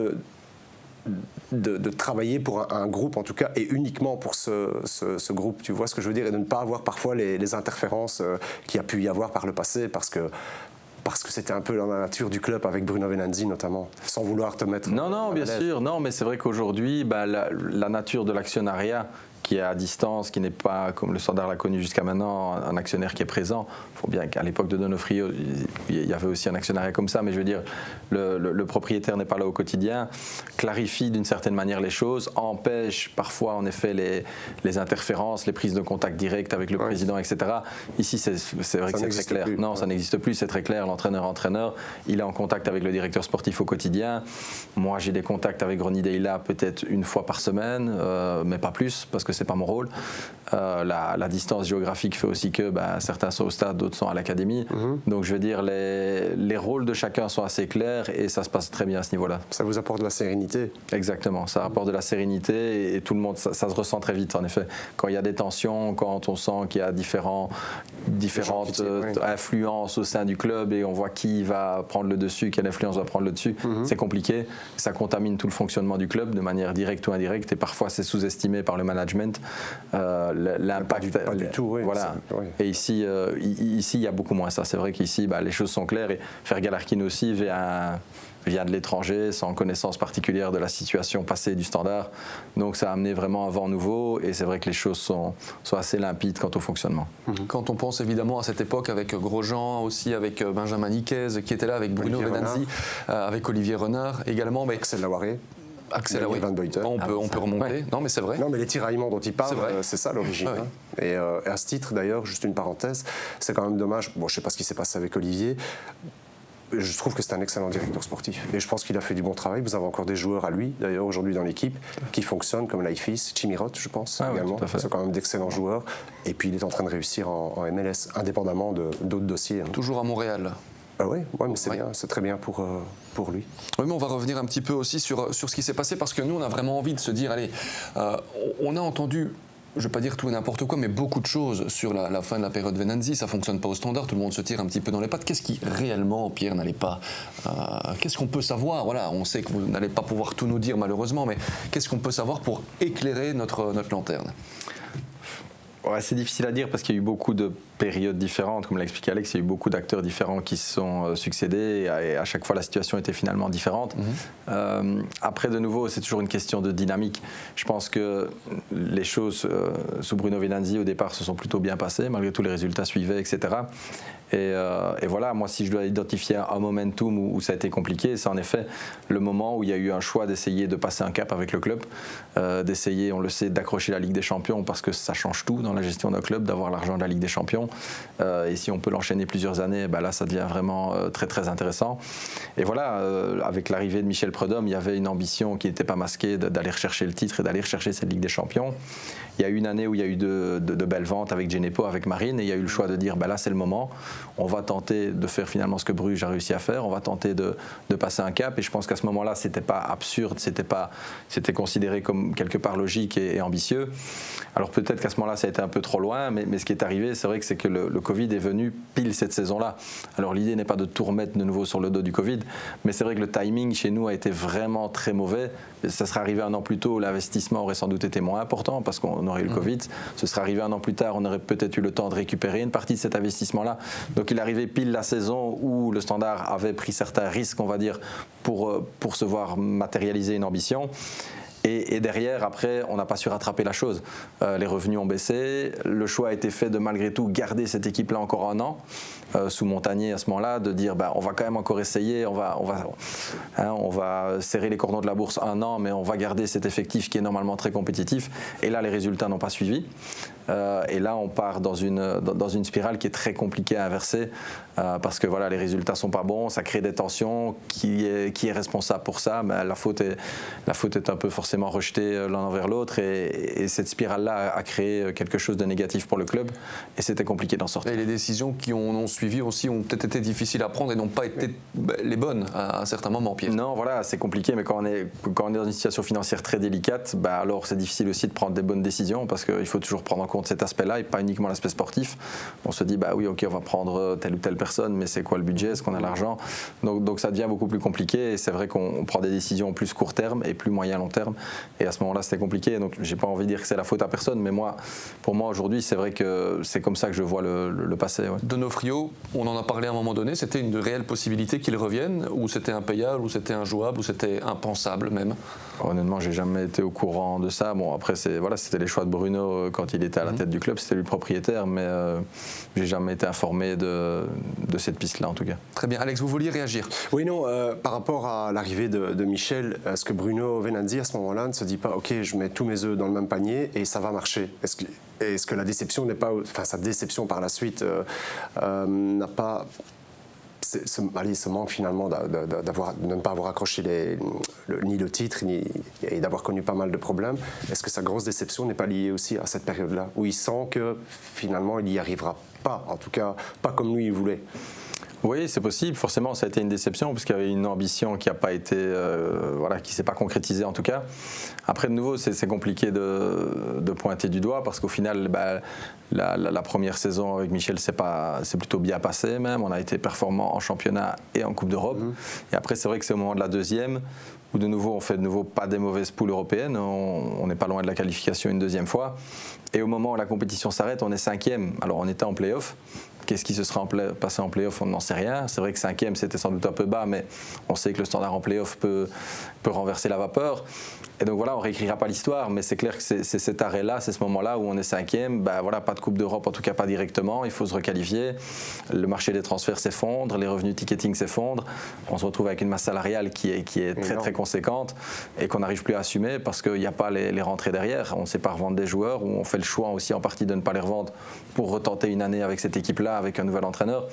de travailler pour un groupe en tout cas, et uniquement pour ce groupe, tu vois ce que je veux dire, et de ne pas avoir parfois les interférences qu'il y a pu y avoir par le passé, parce que c'était un peu dans la nature du club avec Bruno Venanzi notamment, sans vouloir te mettre... Non, bien sûr, non, mais c'est vrai qu'aujourd'hui, la nature de l'actionnariat qui est à distance, qui n'est pas, comme le Standard l'a connu jusqu'à maintenant, un actionnaire qui est présent. Il faut bien qu'à l'époque de Donofrio, il y avait aussi un actionnariat comme ça, mais je veux dire, le propriétaire n'est pas là au quotidien, clarifie d'une certaine manière les choses, empêche parfois en effet les interférences, les prises de contact directes avec le président, etc. Ici, c'est vrai que c'est très clair. Plus. Non, ça n'existe plus, c'est très clair. L'entraîneur, il est en contact avec le directeur sportif au quotidien. Moi, j'ai des contacts avec Ronny Deila peut-être une fois par semaine, mais pas plus, parce que c'est pas mon rôle. La distance géographique fait aussi que certains sont au stade, d'autres sont à l'académie. Donc je veux dire, les rôles de chacun sont assez clairs et ça se passe très bien à ce niveau-là. Ça vous apporte de la sérénité. Exactement, ça apporte de la sérénité et tout le monde, ça se ressent très vite en effet. Quand il y a des tensions, quand on sent qu'il y a différentes influences au sein du club et on voit qui va prendre le dessus, quelle influence va prendre le dessus, c'est compliqué. Ça contamine tout le fonctionnement du club de manière directe ou indirecte et parfois c'est sous-estimé par le management. L'impact pas du tout, oui, voilà. Oui. Et ici, il y a beaucoup moins ça. C'est vrai qu'ici, les choses sont claires. Et Fergal Harkin aussi vient de l'étranger, sans connaissance particulière de la situation passée du Standard. Donc ça a amené vraiment un vent nouveau et c'est vrai que les choses sont assez limpides quant au fonctionnement. Quand on pense évidemment à cette époque avec Grosjean, aussi avec Benjamin Niquez qui était là, avec Bruno Venanzi, avec Olivier Renard également. Axel Lawaré. On peut remonter. Ouais. Non, mais c'est vrai. Non, mais les tiraillements dont il parle, c'est ça l'origine. Ouais. Hein. Et à ce titre, d'ailleurs, juste une parenthèse, c'est quand même dommage. Bon, je ne sais pas ce qui s'est passé avec Olivier. Je trouve que c'est un excellent directeur sportif. Et je pense qu'il a fait du bon travail. Vous avez encore des joueurs à lui, d'ailleurs, aujourd'hui dans l'équipe, qui fonctionnent comme Leifis, Chimiroth, je pense, également. C'est quand même d'excellents joueurs. Et puis, il est en train de réussir en MLS, indépendamment d'autres dossiers. Hein. Toujours à Montréal. Oui, mais c'est bien, c'est très bien pour lui. Oui, mais on va revenir un petit peu aussi sur ce qui s'est passé, parce que nous, on a vraiment envie de se dire, allez, on a entendu... Je ne vais pas dire tout et n'importe quoi, mais beaucoup de choses sur la fin de la période Venanzi. Ça ne fonctionne pas au Standard, tout le monde se tire un petit peu dans les pattes. Qu'est-ce qui réellement, Pierre, n'allait pas qu'est-ce qu'on peut savoir? Voilà, on sait que vous n'allez pas pouvoir tout nous dire malheureusement, mais qu'est-ce qu'on peut savoir pour éclairer notre lanterne? Ouais, c'est difficile à dire parce qu'il y a eu beaucoup de périodes différentes, comme l'a expliqué Alex, il y a eu beaucoup d'acteurs différents qui se sont succédés et à chaque fois la situation était finalement différente. Après, de nouveau, c'est toujours une question de dynamique. Je pense que les choses sous Bruno Venanzi au départ se sont plutôt bien passées, malgré tous les résultats suivaient, etc. Et voilà, moi si je dois identifier un momentum où ça a été compliqué, c'est en effet le moment où il y a eu un choix d'essayer de passer un cap avec le club, d'essayer, on le sait, d'accrocher la Ligue des Champions parce que ça change tout dans la gestion d'un club, d'avoir l'argent de la Ligue des Champions. Et si on peut l'enchaîner plusieurs années, là ça devient vraiment très très intéressant. Et voilà, avec l'arrivée de Michel Preud'homme, il y avait une ambition qui n'était pas masquée d'aller rechercher le titre et d'aller rechercher cette Ligue des Champions. Il y a eu une année où il y a eu de belles ventes avec Genepo, avec Marine, et il y a eu le choix de dire là c'est le moment. on va tenter de faire finalement ce que Bruges a réussi à faire, on va tenter de passer un cap, et je pense qu'à ce moment-là, c'était pas absurde, c'était considéré comme quelque part logique et ambitieux. Alors peut-être qu'à ce moment-là, ça a été un peu trop loin, mais ce qui est arrivé, c'est vrai que c'est que le Covid est venu pile cette saison-là. Alors l'idée n'est pas de tout remettre de nouveau sur le dos du Covid, mais c'est vrai que le timing chez nous a été vraiment très mauvais. Ça serait arrivé un an plus tôt, l'investissement aurait sans doute été moins important parce qu'on aurait eu le Covid. Ce serait arrivé un an plus tard, on aurait peut-être eu le temps de récupérer une partie de cet investissement-là. Donc il arrivait pile la saison où le Standard avait pris certains risques, on va dire, pour se voir matérialiser une ambition. Et derrière, après, on n'a pas su rattraper la chose. Les revenus ont baissé, le choix a été fait de malgré tout garder cette équipe-là encore un an, sous Montagnier à ce moment-là, de dire on va quand même encore essayer, on va serrer les cordons de la bourse un an, mais on va garder cet effectif qui est normalement très compétitif. Et là, les résultats n'ont pas suivi. Et là, on part dans une spirale qui est très compliquée à inverser, parce que les résultats ne sont pas bons, ça crée des tensions. Qui est responsable pour ça ? La faute est un peu forcément rejetée l'un envers l'autre, et cette spirale-là a créé quelque chose de négatif pour le club, et c'était compliqué d'en sortir. Et les décisions qui ont suivi aussi ont peut-être été difficiles à prendre et n'ont pas été les bonnes à certains moments, Pierre. Non, c'est compliqué, mais quand on est dans une situation financière très délicate, alors c'est difficile aussi de prendre des bonnes décisions, parce qu'il faut toujours prendre en compte de cet aspect-là et pas uniquement l'aspect sportif. On se dit on va prendre telle ou telle personne, mais c'est quoi le budget, est-ce qu'on a l'argent, donc ça devient beaucoup plus compliqué, et c'est vrai qu'on prend des décisions plus court terme et plus moyen long terme, et à ce moment-là c'était compliqué. Donc j'ai pas envie de dire que c'est la faute à personne, mais pour moi aujourd'hui c'est vrai que c'est comme ça que je vois le passé. Ouais. Donofrio, on en a parlé à un moment donné, c'était une réelle possibilité qu'il revienne, ou c'était impayable, ou c'était injouable, ou c'était impensable même. Honnêtement, j'ai jamais été au courant de ça. Après c'était les choix de Bruno quand il était à la tête du club, c'était lui le propriétaire, mais j'ai jamais été informé de cette piste-là en tout cas. Très bien. Alex, vous vouliez réagir ? Oui, par rapport à l'arrivée de Michel, est-ce que Bruno Venanzi à ce moment-là ne se dit pas « Ok, je mets tous mes œufs dans le même panier et ça va marcher ». Est-ce que la déception n'est pas… Enfin, sa déception par la suite n'a pas… Ce manque finalement de ne pas avoir accroché ni le titre et d'avoir connu pas mal de problèmes, est-ce que sa grosse déception n'est pas liée aussi à cette période-là où il sent que finalement il n'y arrivera pas, en tout cas pas comme lui il voulait? Oui, c'est possible. Forcément, ça a été une déception puisqu'il y avait une ambition qui n'a pas été, qui s'est pas concrétisée en tout cas. Après, de nouveau, c'est compliqué de pointer du doigt parce qu'au final, la première saison avec Michel, c'est plutôt bien passé même. On a été performant en championnat et en Coupe d'Europe. Et après, c'est vrai que c'est au moment de la deuxième où de nouveau, on fait de nouveau pas des mauvaises poules européennes. On n'est pas loin de la qualification une deuxième fois. Et au moment où la compétition s'arrête, on est cinquième. Alors, on était en play-off. Qu'est-ce qui se sera passé en play-off ? On n'en sait rien. C'est vrai que 5e, c'était sans doute un peu bas, mais on sait que le Standard en play-off peut renverser la vapeur. Et donc on ne réécrira pas l'histoire, mais c'est clair que c'est cet arrêt-là, c'est ce moment-là où on est 5e. Pas de Coupe d'Europe, en tout cas pas directement. Il faut se requalifier. Le marché des transferts s'effondre, les revenus ticketing s'effondrent. On se retrouve avec une masse salariale qui est très, très conséquente et qu'on n'arrive plus à assumer parce qu'il n'y a pas les rentrées derrière. On ne sait pas revendre des joueurs, ou on fait le choix aussi en partie de ne pas les revendre pour retenter une année avec cette équipe-là, avec un nouvel entraîneur.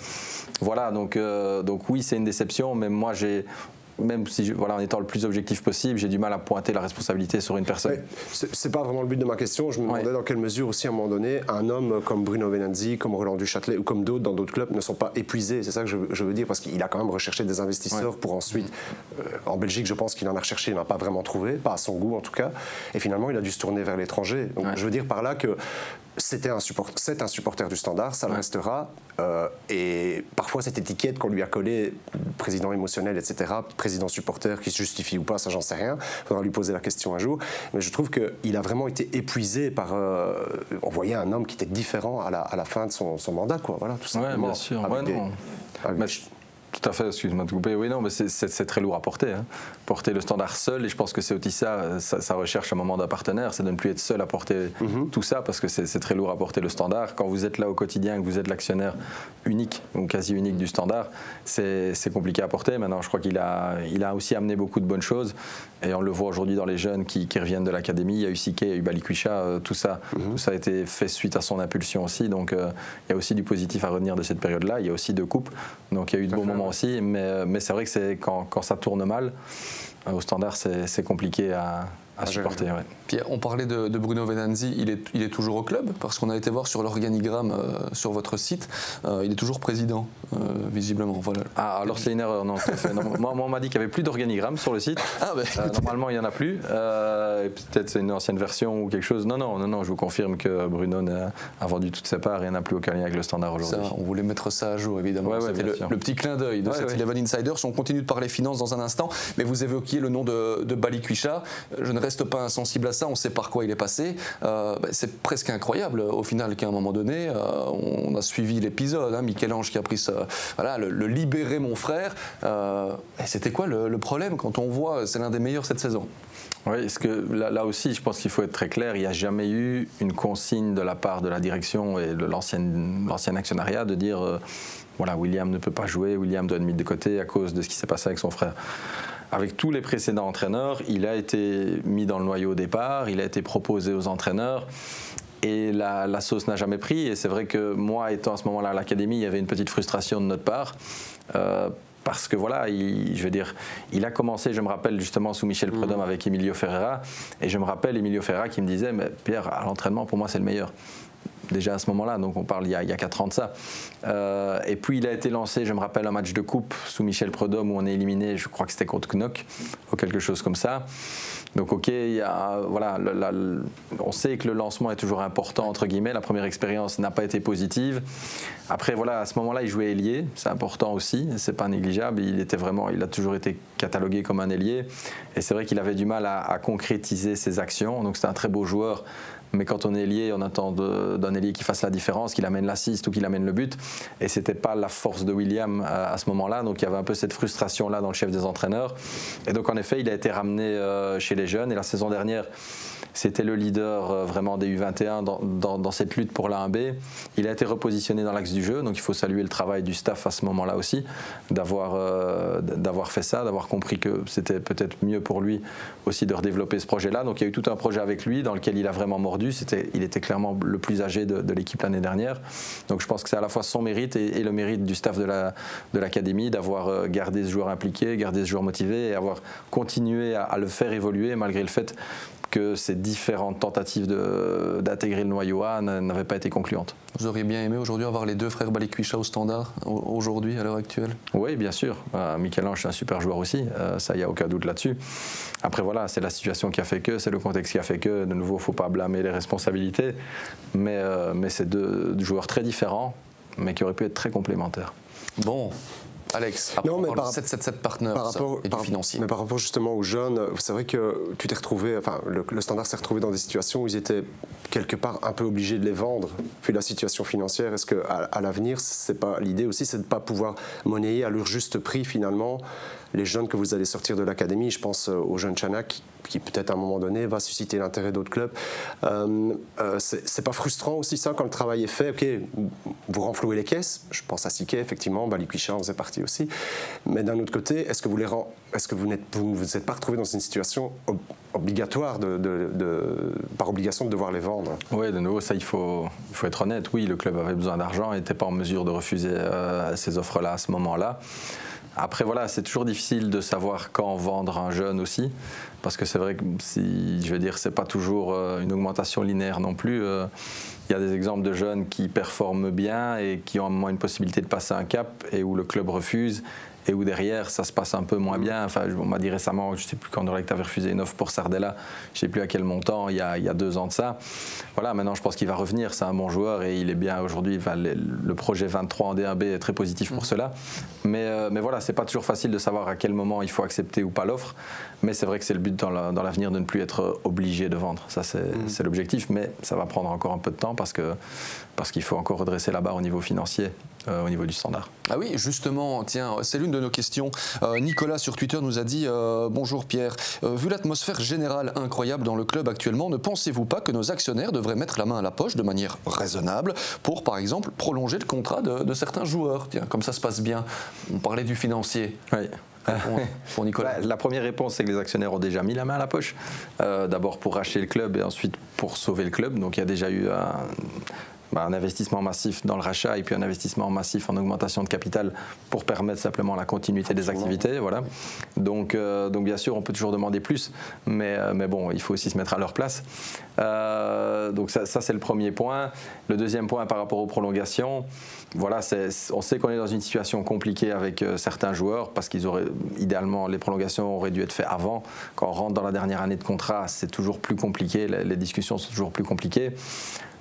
Donc oui, c'est une déception, mais moi en étant le plus objectif possible, j'ai du mal à pointer la responsabilité sur une personne. C'est pas vraiment le but de ma question. Je me demandais dans quelle mesure aussi à un moment donné, un homme comme Bruno Venanzi, comme Roland Duchâtelet ou comme d'autres dans d'autres clubs ne sont pas épuisés. C'est ça que je veux dire, parce qu'il a quand même recherché des investisseurs pour ensuite. En Belgique, je pense qu'il en a recherché, il n'en a pas vraiment trouvé, pas à son goût en tout cas. Et finalement, il a dû se tourner vers l'étranger. Donc je veux dire par là que c'est un supporter du Standard, ça le restera. Et parfois, cette étiquette qu'on lui a collée, président émotionnel, etc., président supporter, qui se justifie ou pas, ça j'en sais rien. Il faudra lui poser la question un jour. Mais je trouve qu'il a vraiment été épuisé par. On voyait un homme qui était différent à la fin de son mandat, quoi. Voilà, tout simplement. Oui, bien sûr. Tout à fait, excuse-moi de couper. Oui, non, mais c'est très lourd à porter. Porter le Standard seul, et je pense que c'est aussi ça recherche à un moment d'un partenaire, c'est de ne plus être seul à porter tout ça, parce que c'est très lourd à porter le Standard. Quand vous êtes là au quotidien, que vous êtes l'actionnaire unique ou quasi unique du Standard, c'est compliqué à porter. Maintenant, je crois qu'il a aussi amené beaucoup de bonnes choses, et on le voit aujourd'hui dans les jeunes qui reviennent de l'académie. Il y a eu Siké, il y a eu Balikwisha, tout ça a été fait suite à son impulsion aussi. Donc, il y a aussi du positif à retenir de cette période-là. Il y a aussi deux coupes, donc il y a eu de bons moments aussi, mais c'est vrai que quand ça tourne mal, au Standard, c'est compliqué à à supporter. Ouais. Puis on parlait de Bruno Venanzi, il est toujours au club, parce qu'on a été voir sur l'organigramme sur votre site, il est toujours président, visiblement. Voilà. Ah, alors c'est une erreur, non, tout à fait. Non, moi on m'a dit qu'il n'y avait plus d'organigramme sur le site. Ah, bah, normalement il n'y en a plus, et peut-être c'est une ancienne version ou quelque chose. Non, je vous confirme que Bruno a vendu toutes ses parts et n'a plus aucun lien avec le Standard aujourd'hui. Ça, on voulait mettre ça à jour, évidemment. Ouais, c'était le petit clin d'œil de cette Eleven Insiders. On continue de parler finances dans un instant, mais vous évoquiez le nom de Balikwisha. Je ne reste pas insensible à ça, on sait par quoi il est passé. C'est presque incroyable, au final, qu'à un moment donné, on a suivi l'épisode, hein, Michel-Ange qui a pris le libérer mon frère. Et c'était quoi le problème quand on voit, c'est l'un des meilleurs cette saison? Oui, parce que là aussi, je pense qu'il faut être très clair, il n'y a jamais eu une consigne de la part de la direction et de l'ancien actionnariat de dire voilà, William ne peut pas jouer, William doit être mis de côté à cause de ce qui s'est passé avec son frère. Avec tous les précédents entraîneurs, il a été mis dans le noyau au départ, il a été proposé aux entraîneurs. Et la sauce n'a jamais pris. Et c'est vrai que moi, étant à ce moment-là à l'académie, il y avait une petite frustration de notre part. Parce que voilà, il a commencé, je me rappelle justement sous Michel Preud'homme avec Emilio Ferreira, et je me rappelle Emilio Ferreira qui me disait mais Pierre, à l'entraînement pour moi c'est le meilleur. Déjà à ce moment-là, donc on parle il y a 4 ans de ça. Et puis il a été lancé, je me rappelle, un match de coupe sous Michel Preud'homme où on est éliminé, je crois que c'était contre Knock ou quelque chose comme ça. Donc ok, on sait que le lancement est toujours important, entre guillemets, la première expérience n'a pas été positive. Après voilà, à ce moment-là, il jouait ailier, c'est important aussi, c'est pas négligeable, il a toujours été catalogué comme un ailier, et c'est vrai qu'il avait du mal à concrétiser ses actions, donc c'était un très beau joueur, mais quand on est ailier, on attend d'un ailier qui fasse la différence, qu'il amène l'assist ou qu'il amène le but, et c'était pas la force de William à ce moment-là, donc il y avait un peu cette frustration-là dans le chef des entraîneurs, et donc en effet, il a été ramené chez les jeunes, et la saison dernière c'était le leader vraiment des U21 dans cette lutte pour la 1B. Il a été repositionné dans l'axe du jeu, donc il faut saluer le travail du staff à ce moment-là aussi d'avoir fait ça, d'avoir compris que c'était peut-être mieux pour lui aussi de redévelopper ce projet-là. Donc il y a eu tout un projet avec lui dans lequel il a vraiment mordu, il était clairement le plus âgé de l'équipe l'année dernière, donc je pense que c'est à la fois son mérite et le mérite du staff de l'académie d'avoir gardé ce joueur impliqué, gardé ce joueur motivé et avoir continué à le faire évoluer malgré le fait que ces différentes tentatives d'intégrer le noyau A n'avaient pas été concluantes. Vous auriez bien aimé aujourd'hui avoir les deux frères Balikwisha au Standard, aujourd'hui, à l'heure actuelle ? Oui, bien sûr. Michel-Ange, c'est un super joueur aussi, ça, il n'y a aucun doute là-dessus. Après, voilà, c'est la situation qui a fait que, c'est le contexte qui a fait que, de nouveau, il ne faut pas blâmer les responsabilités, mais c'est deux joueurs très différents, mais qui auraient pu être très complémentaires. Bon. Alex, après, non, mais on parle de 777 Partners et du financier. Mais par rapport justement aux jeunes, c'est vrai que tu t'es retrouvé, enfin le Standard s'est retrouvé dans des situations où ils étaient quelque part un peu obligés de les vendre. Puis la situation financière, est-ce qu'à l'avenir, c'est pas l'idée aussi, c'est de ne pas pouvoir monnayer à leur juste prix finalement les jeunes que vous allez sortir de l'académie? Je pense aux jeunes Chanak qui peut-être à un moment donné va susciter l'intérêt d'autres clubs. C'est pas frustrant aussi ça quand le travail est fait? Ok, vous renflouez les caisses, je pense à Siké effectivement, Balikwisha en faisait partie aussi, mais d'un autre côté, est-ce que vous n'êtes pas retrouvé dans une situation obligatoire par obligation de devoir les vendre? Oui, de nouveau, ça il faut être honnête, oui, le club avait besoin d'argent et n'était pas en mesure de refuser ces offres-là à ce moment-là. Après voilà, c'est toujours difficile de savoir quand vendre un jeune aussi, parce que c'est vrai que c'est pas toujours une augmentation linéaire non plus. Il y a des exemples de jeunes qui performent bien et qui ont moins une possibilité de passer un cap et où le club refuse et où derrière ça se passe un peu moins bien. Enfin, on m'a dit récemment, je ne sais plus quand Anderlecht avait refusé une offre pour Sardella, je ne sais plus à quel montant, il y a 2 ans de ça. Voilà, maintenant je pense qu'il va revenir, c'est un bon joueur et il est bien aujourd'hui. Enfin, le projet 23 en D1B est très positif pour cela. Mais voilà, ce n'est pas toujours facile de savoir à quel moment il faut accepter ou pas l'offre, mais c'est vrai que c'est le but dans l'avenir de ne plus être obligé de vendre. Ça, c'est l'objectif, mais ça va prendre encore un peu de temps parce qu'il faut encore redresser la barre au niveau financier, au niveau du Standard. Ah oui, justement, tiens, c'est l'une de nos questions. Nicolas sur Twitter nous a dit « Bonjour Pierre, vu l'atmosphère générale incroyable dans le club actuellement, ne pensez-vous pas que nos actionnaires devraient mettre la main à la poche de manière raisonnable pour, par exemple, prolonger le contrat de certains joueurs ?» Tiens, comme ça se passe bien. On parlait du financier. Oui. Pour Nicolas. La première réponse, c'est que les actionnaires ont déjà mis la main à la poche. D'abord pour racheter le club et ensuite pour sauver le club. Donc il y a déjà eu un investissement massif dans le rachat et puis un investissement massif en augmentation de capital pour permettre simplement la continuité des activités. Voilà. Donc bien sûr, on peut toujours demander plus, mais bon, il faut aussi se mettre à leur place. Donc ça c'est le premier point. Le deuxième point par rapport aux prolongations, voilà, on sait qu'on est dans une situation compliquée avec certains joueurs parce qu'ils auraient, idéalement, les prolongations auraient dû être faites avant. Quand on rentre dans la dernière année de contrat, c'est toujours plus compliqué, les discussions sont toujours plus compliquées.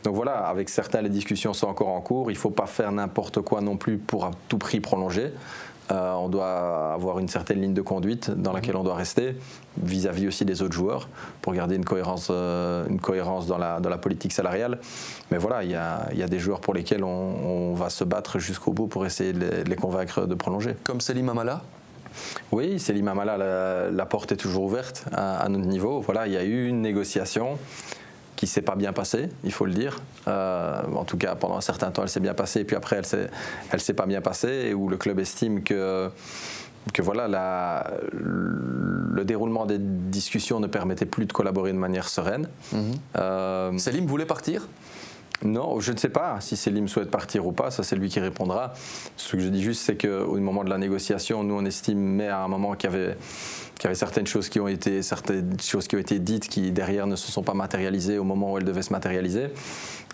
Donc voilà, avec certains, les discussions sont encore en cours. Il ne faut pas faire n'importe quoi non plus pour à tout prix prolonger. On doit avoir une certaine ligne de conduite dans laquelle on doit rester vis-à-vis aussi des autres joueurs pour garder une cohérence dans la politique salariale. Mais voilà, il y a des joueurs pour lesquels on va se battre jusqu'au bout pour essayer de les convaincre de prolonger. Comme Selim Amallah ? Oui, Selim Amallah, la porte est toujours ouverte à notre niveau. Voilà, il y a eu une négociation qui ne s'est pas bien passée, il faut le dire. En tout cas, pendant un certain temps, elle s'est bien passée. Et puis après, elle s'est pas bien passée. Et où le club estime que voilà, le déroulement des discussions ne permettait plus de collaborer de manière sereine. Selim voulait partir ? Non, je ne sais pas si Selim souhaite partir ou pas, ça c'est lui qui répondra. Ce que je dis juste, c'est qu'au moment de la négociation, nous on estimait à un moment qu'il y avait certaines choses qui ont été dites qui derrière ne se sont pas matérialisées au moment où elles devaient se matérialiser.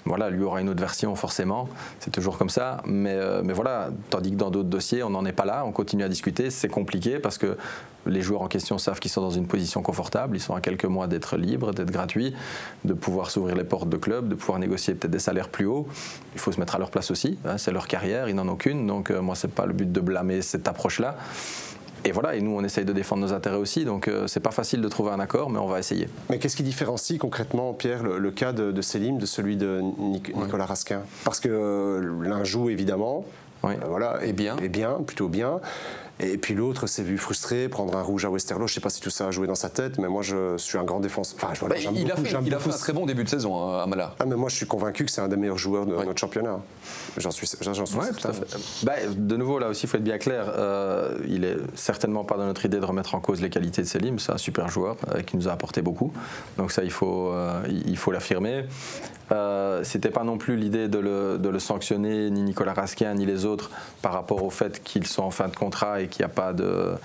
Voilà, lui aura une autre version forcément, c'est toujours comme ça, mais voilà, tandis que dans d'autres dossiers on n'en est pas là, on continue à discuter, c'est compliqué parce que les joueurs en question savent qu'ils sont dans une position confortable, ils sont à quelques mois d'être libres, d'être gratuits, de pouvoir s'ouvrir les portes de club, de pouvoir négocier peut-être des salaires plus hauts, il faut se mettre à leur place aussi, hein, c'est leur carrière, ils n'en ont qu'une, donc moi c'est pas le but de blâmer cette approche-là. Et voilà, et nous on essaye de défendre nos intérêts aussi, donc c'est pas facile de trouver un accord, mais on va essayer. Mais qu'est-ce qui différencie concrètement, Pierre, le cas de Selim de celui de Nicolas Raskin ? Parce que l'un joue évidemment, voilà, et bien, plutôt bien. Et puis l'autre s'est vu frustré, prendre un rouge à Westerlo. Je ne sais pas si tout ça a joué dans sa tête, mais moi je suis un grand défenseur. Enfin, voilà, il a fait un très bon début de saison, Amallah. Ah, mais moi je suis convaincu que c'est un des meilleurs joueurs de notre championnat. J'en suis certain. Bah, de nouveau, là aussi, il faut être bien clair. Il n'est certainement pas dans notre idée de remettre en cause les qualités de Selim. C'est un super joueur qui nous a apporté beaucoup. Donc ça, il faut l'affirmer. C'était pas non plus l'idée de le sanctionner, ni Nicolas Raskin, ni les autres, par rapport au fait qu'ils sont en fin de contrat et qu'il n'y a pas de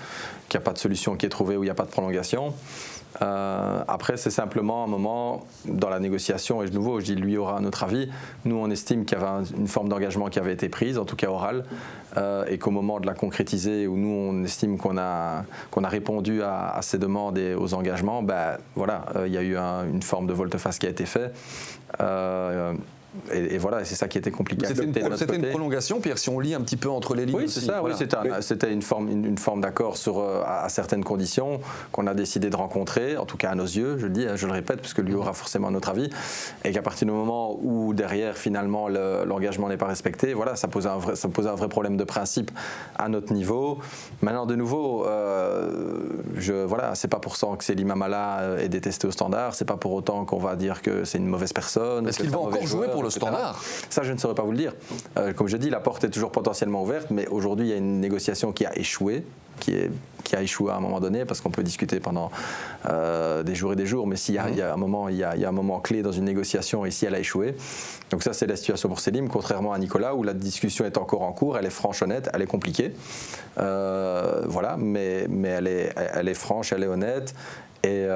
solution qui est trouvée ou il n'y a pas de prolongation. Après, c'est simplement un moment dans la négociation, et de nouveau, je dis lui aura un autre avis. Nous, on estime qu'il y avait une forme d'engagement qui avait été prise, en tout cas orale, et qu'au moment de la concrétiser, où nous, on estime qu'on a répondu à ces demandes et aux engagements, ben, voilà, il y a eu une forme de volte-face qui a été faite. Et voilà, c'est ça qui était compliqué. C'était une prolongation, Pierre, si on lit un petit peu entre les lignes. Oui, c'est aussi, ça. Voilà. Oui, c'était une forme d'accord sur à certaines conditions qu'on a décidé de rencontrer, en tout cas à nos yeux, je le dis, je le répète, parce que lui aura forcément notre avis, et qu'à partir du moment où derrière finalement l'engagement n'est pas respecté, voilà, ça posait un vrai problème de principe à notre niveau. Maintenant, de nouveau, c'est pas pour ça que Selim Amallah est détesté au Standard, c'est pas pour autant qu'on va dire que c'est une mauvaise personne. Est-ce qu'il va encore jouer pour le Standard ? Ça, je ne saurais pas vous le dire. Comme je dis, la porte est toujours potentiellement ouverte, mais aujourd'hui, il y a une négociation qui a échoué, qui a échoué à un moment donné, parce qu'on peut discuter pendant des jours et des jours, mais il y a un moment clé dans une négociation, et si elle a échoué. Donc ça, c'est la situation pour Selim, contrairement à Nicolas, où la discussion est encore en cours, elle est franche, honnête, elle est compliquée. Voilà, mais elle est franche, elle est honnête. Et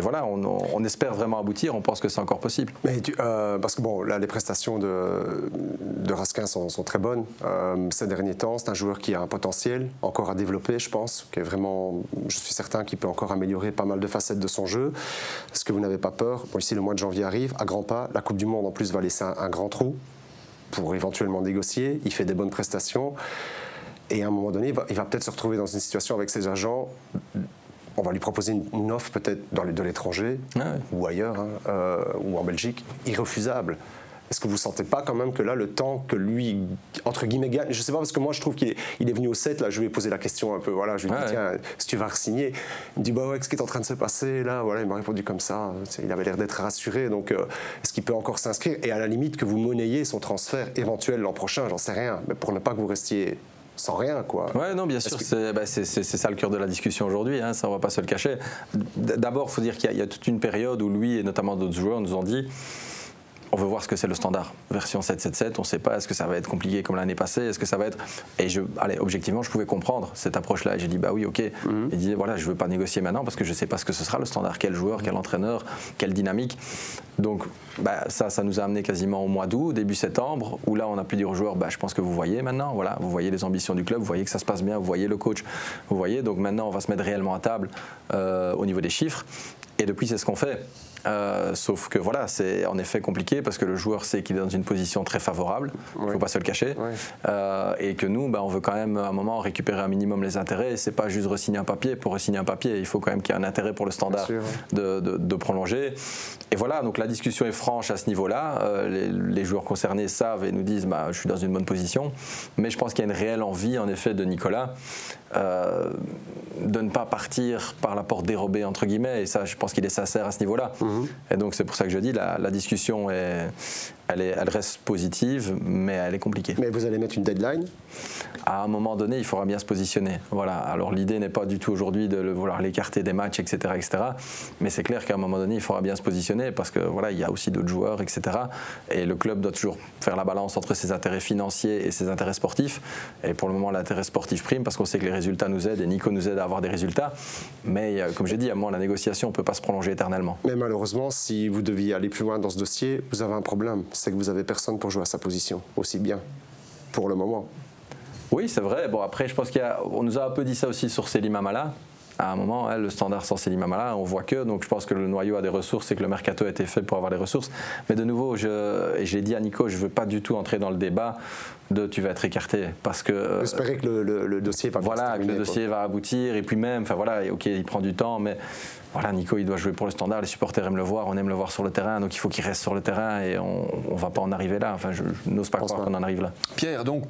voilà, on espère vraiment aboutir, on pense que c'est encore possible. Mais parce que bon, là, les prestations de Raskin sont très bonnes ces derniers temps. C'est un joueur qui a un potentiel encore à développer, je pense, qui est vraiment, je suis certain qu'il peut encore améliorer pas mal de facettes de son jeu. Est-ce que vous n'avez pas peur ? Bon, ici, le mois de janvier arrive, à grands pas. La Coupe du Monde, en plus, va laisser un grand trou pour éventuellement négocier. Il fait des bonnes prestations. Et à un moment donné, il va peut-être se retrouver dans une situation avec ses agents. On va lui proposer une offre peut-être de l'étranger ou ailleurs, ou en Belgique, irrefusable. Est-ce que vous ne sentez pas quand même que là, le temps que lui, entre guillemets, gagne, je ne sais pas, parce que moi je trouve qu'il est venu au 7, là, je lui ai posé la question un peu, voilà, je lui ai dit, tiens, si tu vas re-signer, il me dit, bah ouais, qu'est-ce qui est en train de se passer là, voilà, il m'a répondu comme ça, il avait l'air d'être rassuré, donc est-ce qu'il peut encore s'inscrire ? Et à la limite, que vous monnayez son transfert éventuel l'an prochain, j'en sais rien, mais pour ne pas que vous restiez sans rien, quoi. Ouais, non, bien sûr, c'est ça le cœur de la discussion aujourd'hui, hein, ça on va pas se le cacher. D'abord, il faut dire qu'il y a toute une période où lui et notamment d'autres joueurs nous ont dit on veut voir ce que c'est le Standard version 777, on ne sait pas, est-ce que ça va être compliqué comme l'année passée, est-ce que ça va être… Et objectivement, je pouvais comprendre cette approche-là, et j'ai dit bah oui, ok, il disait voilà, je ne veux pas négocier maintenant parce que je ne sais pas ce que ce sera le Standard, quel joueur, quel entraîneur, quelle dynamique. Donc bah, ça nous a amené quasiment au mois d'août, début septembre, où là on a pu dire aux joueurs, bah, je pense que vous voyez maintenant, voilà, vous voyez les ambitions du club, vous voyez que ça se passe bien, vous voyez le coach, vous voyez, donc maintenant on va se mettre réellement à table au niveau des chiffres, et depuis c'est ce qu'on fait. Sauf que voilà, c'est en effet compliqué parce que le joueur sait qu'il est dans une position très favorable, il ne faut pas se le cacher, et que nous, bah, on veut quand même à un moment récupérer un minimum les intérêts, et ce n'est pas juste re-signer un papier pour re-signer un papier, il faut quand même qu'il y ait un intérêt pour le Standard de prolonger. Et voilà, donc la discussion est franche à ce niveau-là, les joueurs concernés savent et nous disent bah, je suis dans une bonne position, mais je pense qu'il y a une réelle envie en effet de Nicolas de ne pas partir par la porte dérobée entre guillemets, et ça je pense qu'il est sincère à ce niveau-là. Et donc c'est pour ça que je dis la discussion elle reste positive, mais elle est compliquée. Mais vous allez mettre une deadline ? À un moment donné, il faudra bien se positionner. Voilà. Alors l'idée n'est pas du tout aujourd'hui de vouloir l'écarter des matchs, etc., etc. Mais c'est clair qu'à un moment donné, il faudra bien se positionner parce que voilà, il y a aussi d'autres joueurs, etc. Et le club doit toujours faire la balance entre ses intérêts financiers et ses intérêts sportifs. Et pour le moment, l'intérêt sportif prime parce qu'on sait que les résultats nous aident et Nico nous aide à avoir des résultats. Mais comme j'ai dit, à moi, la négociation ne peut pas se prolonger éternellement. Mais malheureusement, si vous deviez aller plus loin dans ce dossier, vous avez un problème. C'est que vous n'avez personne pour jouer à sa position, aussi bien, pour le moment. Oui, c'est vrai. Bon, après, je pense qu'on nous a un peu dit ça aussi sur Selim Amallah. À un moment, le Standard sans Selim Amallah, on voit que. Donc, je pense que le noyau a des ressources et que le mercato a été fait pour avoir des ressources. Mais de nouveau, je l'ai dit à Nico, je ne veux pas du tout entrer dans le débat de tu vas être écarté parce que. Espérer que le dossier va. Voilà, que le dossier va aboutir et puis même, enfin voilà, ok, il prend du temps, mais. Voilà, Nico, il doit jouer pour le Standard, les supporters aiment le voir, on aime le voir sur le terrain, donc il faut qu'il reste sur le terrain et on ne va pas en arriver là. Enfin, je n'ose pas croire qu'on en arrive là. Pierre, donc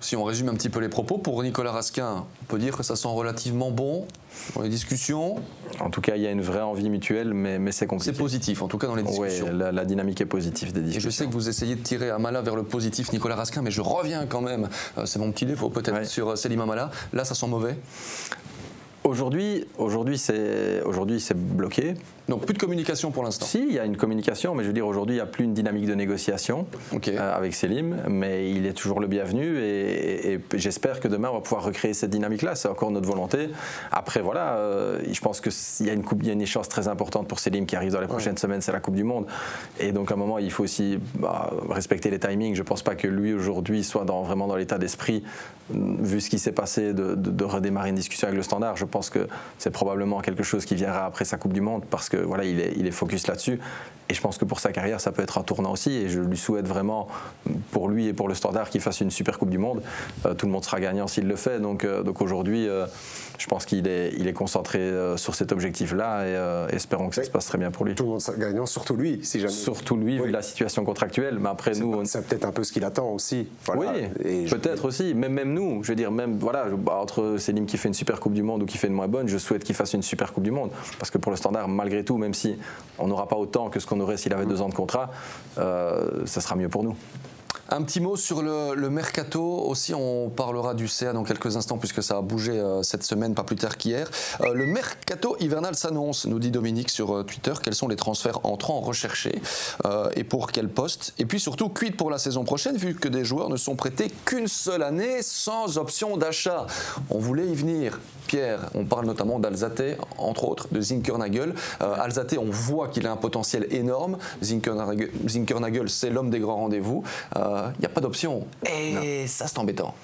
si on résume un petit peu les propos, pour Nicolas Raskin, on peut dire que ça sent relativement bon dans les discussions. En tout cas, il y a une vraie envie mutuelle, mais c'est compliqué. C'est positif, en tout cas dans les discussions. Oui, la dynamique est positive des discussions. Et je sais que vous essayez de tirer Amallah vers le positif, Nicolas Raskin, mais je reviens quand même, c'est mon petit défaut peut-être, sur Selim Amallah. Là, ça sent mauvais. Aujourd'hui, c'est bloqué. Donc plus de communication pour l'instant. Si, il y a une communication, mais je veux dire aujourd'hui, il n'y a plus une dynamique de négociation avec Selim, mais il est toujours le bienvenu et j'espère que demain, on va pouvoir recréer cette dynamique-là. C'est encore notre volonté. Après, voilà, je pense qu'il y a une échéance très importante pour Selim qui arrive dans les prochaines semaines, c'est la Coupe du Monde. Et donc à un moment, il faut aussi respecter les timings. Je ne pense pas que lui, aujourd'hui, soit vraiment dans l'état d'esprit, vu ce qui s'est passé, de redémarrer une discussion avec le Standard. Je pense que c'est probablement quelque chose qui viendra après sa Coupe du Monde parce que voilà, il est focus là-dessus. Et je pense que pour sa carrière, ça peut être un tournant aussi. Et je lui souhaite vraiment, pour lui et pour le Standard, qu'il fasse une super Coupe du Monde. Tout le monde sera gagnant s'il le fait. Donc aujourd'hui, je pense qu'il est concentré sur cet objectif-là et espérons que ça se passe très bien pour lui. Tout le monde sera gagnant, surtout lui, si jamais. Surtout lui, vu la situation contractuelle. Mais après, c'est peut-être un peu ce qu'il attend aussi. Voilà. Oui, peut-être aussi. Même nous, je veux dire, entre Selim qui fait une super Coupe du Monde ou qui fait une moins bonne, je souhaite qu'il fasse une super Coupe du Monde. Parce que pour le Standard, malgré tout, même si on n'aura pas autant que ce qu'on aurait s'il avait 2 ans de contrat, ça sera mieux pour nous. Un petit mot sur le mercato aussi, on parlera du CA dans quelques instants puisque ça a bougé cette semaine, pas plus tard qu'hier. Le mercato hivernal s'annonce, nous dit Dominique sur Twitter. Quels sont les transferts entrants recherchés et pour quel poste ? Et puis surtout, quid pour la saison prochaine vu que des joueurs ne sont prêtés qu'une seule année sans option d'achat. On voulait y venir. Pierre, on parle notamment d'Alzate, entre autres, de Zinkernagel. Alzate, on voit qu'il a un potentiel énorme. Zinkernagel, c'est l'homme des grands rendez-vous. Il n'y a pas d'option. Et ça, c'est embêtant.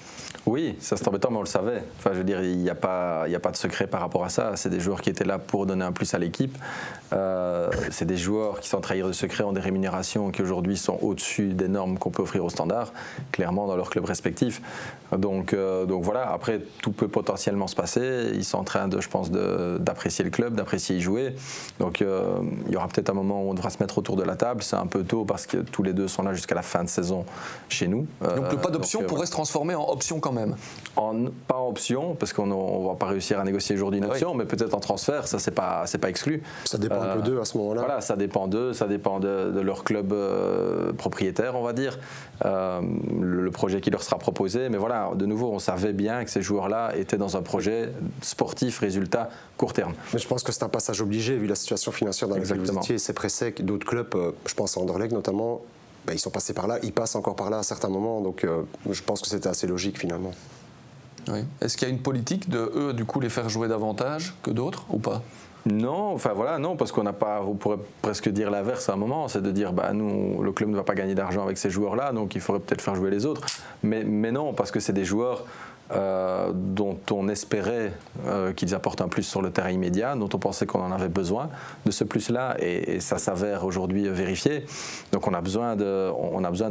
Oui, ça c'est embêtant, mais on le savait. Enfin, je veux dire, il n'y a pas de secret par rapport à ça. C'est des joueurs qui étaient là pour donner un plus à l'équipe. C'est des joueurs qui, sans trahir de secret, ont des rémunérations qui aujourd'hui sont au-dessus des normes qu'on peut offrir au Standard, clairement dans leurs clubs respectifs. Donc voilà, après, tout peut potentiellement se passer. Ils sont en train, d'apprécier le club, d'apprécier y jouer. Donc il y aura peut-être un moment où on devra se mettre autour de la table. C'est un peu tôt parce que tous les deux sont là jusqu'à la fin de saison chez nous. Donc le pas d'option pourrait se transformer en option quand même. Pas en option, parce qu'on ne va pas réussir à négocier aujourd'hui une option, mais peut-être en transfert, ça c'est pas exclu. Ça dépend un peu d'eux à ce moment-là. Voilà, ça dépend d'eux, ça dépend de leur club propriétaire, on va dire, le projet qui leur sera proposé. Mais voilà, de nouveau, on savait bien que ces joueurs-là étaient dans un projet sportif, résultat, court terme. Mais je pense que c'est un passage obligé, vu la situation financière dans laquelle vous étiez, c'est pressé. D'autres clubs, je pense à Anderlecht notamment, ben, ils sont passés par là, ils passent encore par là à certains moments, donc je pense que c'était assez logique finalement. Oui. Est-ce qu'il y a une politique de eux du coup les faire jouer davantage que d'autres ou pas? Non, enfin voilà, non, parce qu'on n'a pas, on pourrait presque dire l'inverse à un moment, c'est de dire, bah nous, le club ne va pas gagner d'argent avec ces joueurs-là, donc il faudrait peut-être faire jouer les autres. Mais non, parce que c'est des joueurs dont on espérait qu'ils apportent un plus sur le terrain immédiat, dont on pensait qu'on en avait besoin de ce plus-là, et ça s'avère aujourd'hui vérifié. Donc on a besoin de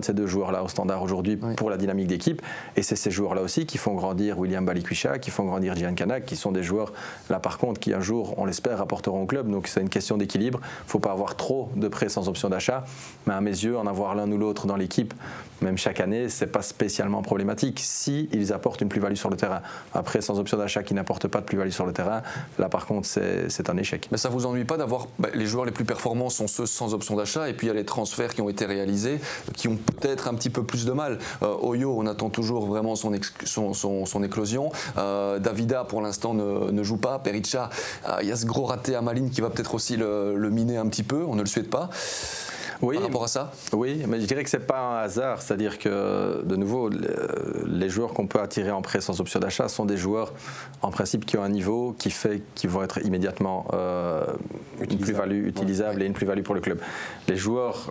ces deux joueurs-là au standard aujourd'hui oui. pour la dynamique d'équipe, et c'est ces joueurs-là aussi qui font grandir William Balikwisha, qui font grandir Zinkernagel, qui sont des joueurs là par contre qui un jour, on l'espère, apporteront au club. Donc c'est une question d'équilibre, il ne faut pas avoir trop de prêts sans option d'achat, mais à mes yeux, en avoir l'un ou l'autre dans l'équipe, même chaque année, ce n'est pas spécialement problématique si ils apportent une plus-value sur le terrain. Après, sans option d'achat qui n'apporte pas de plus-value sur le terrain, là par contre c'est un échec. Mais ça ne vous ennuie pas d'avoir les joueurs les plus performants sont ceux sans option d'achat, et puis il y a les transferts qui ont été réalisés qui ont peut-être un petit peu plus de mal. Oyo, on attend toujours vraiment son éclosion. Davida pour l'instant ne joue pas. Perica, il y a ce gros raté à Malines qui va peut-être aussi le miner un petit peu, on ne le souhaite pas. Oui, par rapport à ça ? Oui, mais je dirais que ce n'est pas un hasard, c'est-à-dire que, de nouveau, les joueurs qu'on peut attirer en prêt sans option d'achat sont des joueurs, en principe, qui ont un niveau qui fait qu'ils vont être immédiatement une plus-value utilisable et une plus-value pour le club. Les joueurs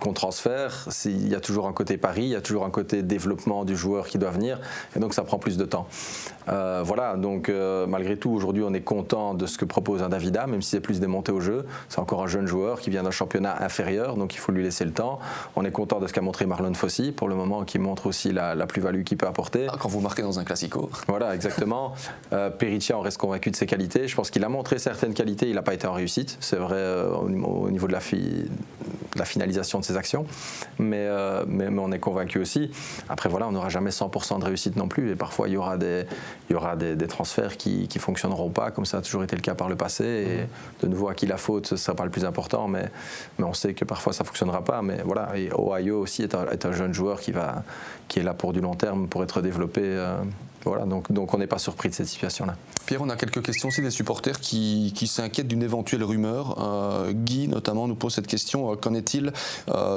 qu'on transfère, il y a toujours un côté pari, il y a toujours un côté développement du joueur qui doit venir, et donc ça prend plus de temps. Voilà, donc malgré tout, aujourd'hui, on est content de ce que propose un Davida, même si c'est plus des montées au jeu. C'est encore un jeune joueur qui vient d'un championnat inférieur, donc il faut lui laisser le temps. On est content de ce qu'a montré Marlon Fossi pour le moment, qui montre aussi la plus-value qu'il peut apporter. Ah, quand vous marquez dans un Clasico. Voilà, exactement. Perica, on reste convaincu de ses qualités. Je pense qu'il a montré certaines qualités, il n'a pas été en réussite, c'est vrai au niveau de la finalisation de ses actions, mais on est convaincu aussi. Après voilà, on n'aura jamais 100% de réussite non plus, et parfois il y aura des transferts qui ne fonctionneront pas, comme ça a toujours été le cas par le passé, et de nouveau à qui la faute, ce ne sera pas le plus important, mais on sait que parfois ça ne fonctionnera pas, mais voilà. Et Oyo aussi est un jeune joueur qui est là pour du long terme, pour être développé. Voilà, donc on n'est pas surpris de cette situation-là. Pierre, on a quelques questions aussi des supporters qui s'inquiètent d'une éventuelle rumeur. Guy, notamment, nous pose cette question. Qu'en est-il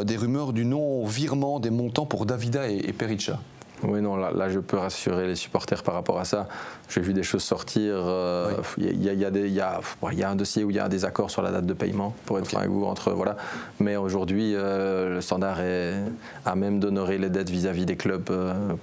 des rumeurs du non-virement des montants pour Davida et Perica ? Oui, non, là je peux rassurer les supporters par rapport à ça. J'ai vu des choses sortir. Il y a un dossier où il y a un désaccord sur la date de paiement, pour être franc avec vous, entre voilà. Mais aujourd'hui, le standard est à même d'honorer les dettes vis-à-vis des clubs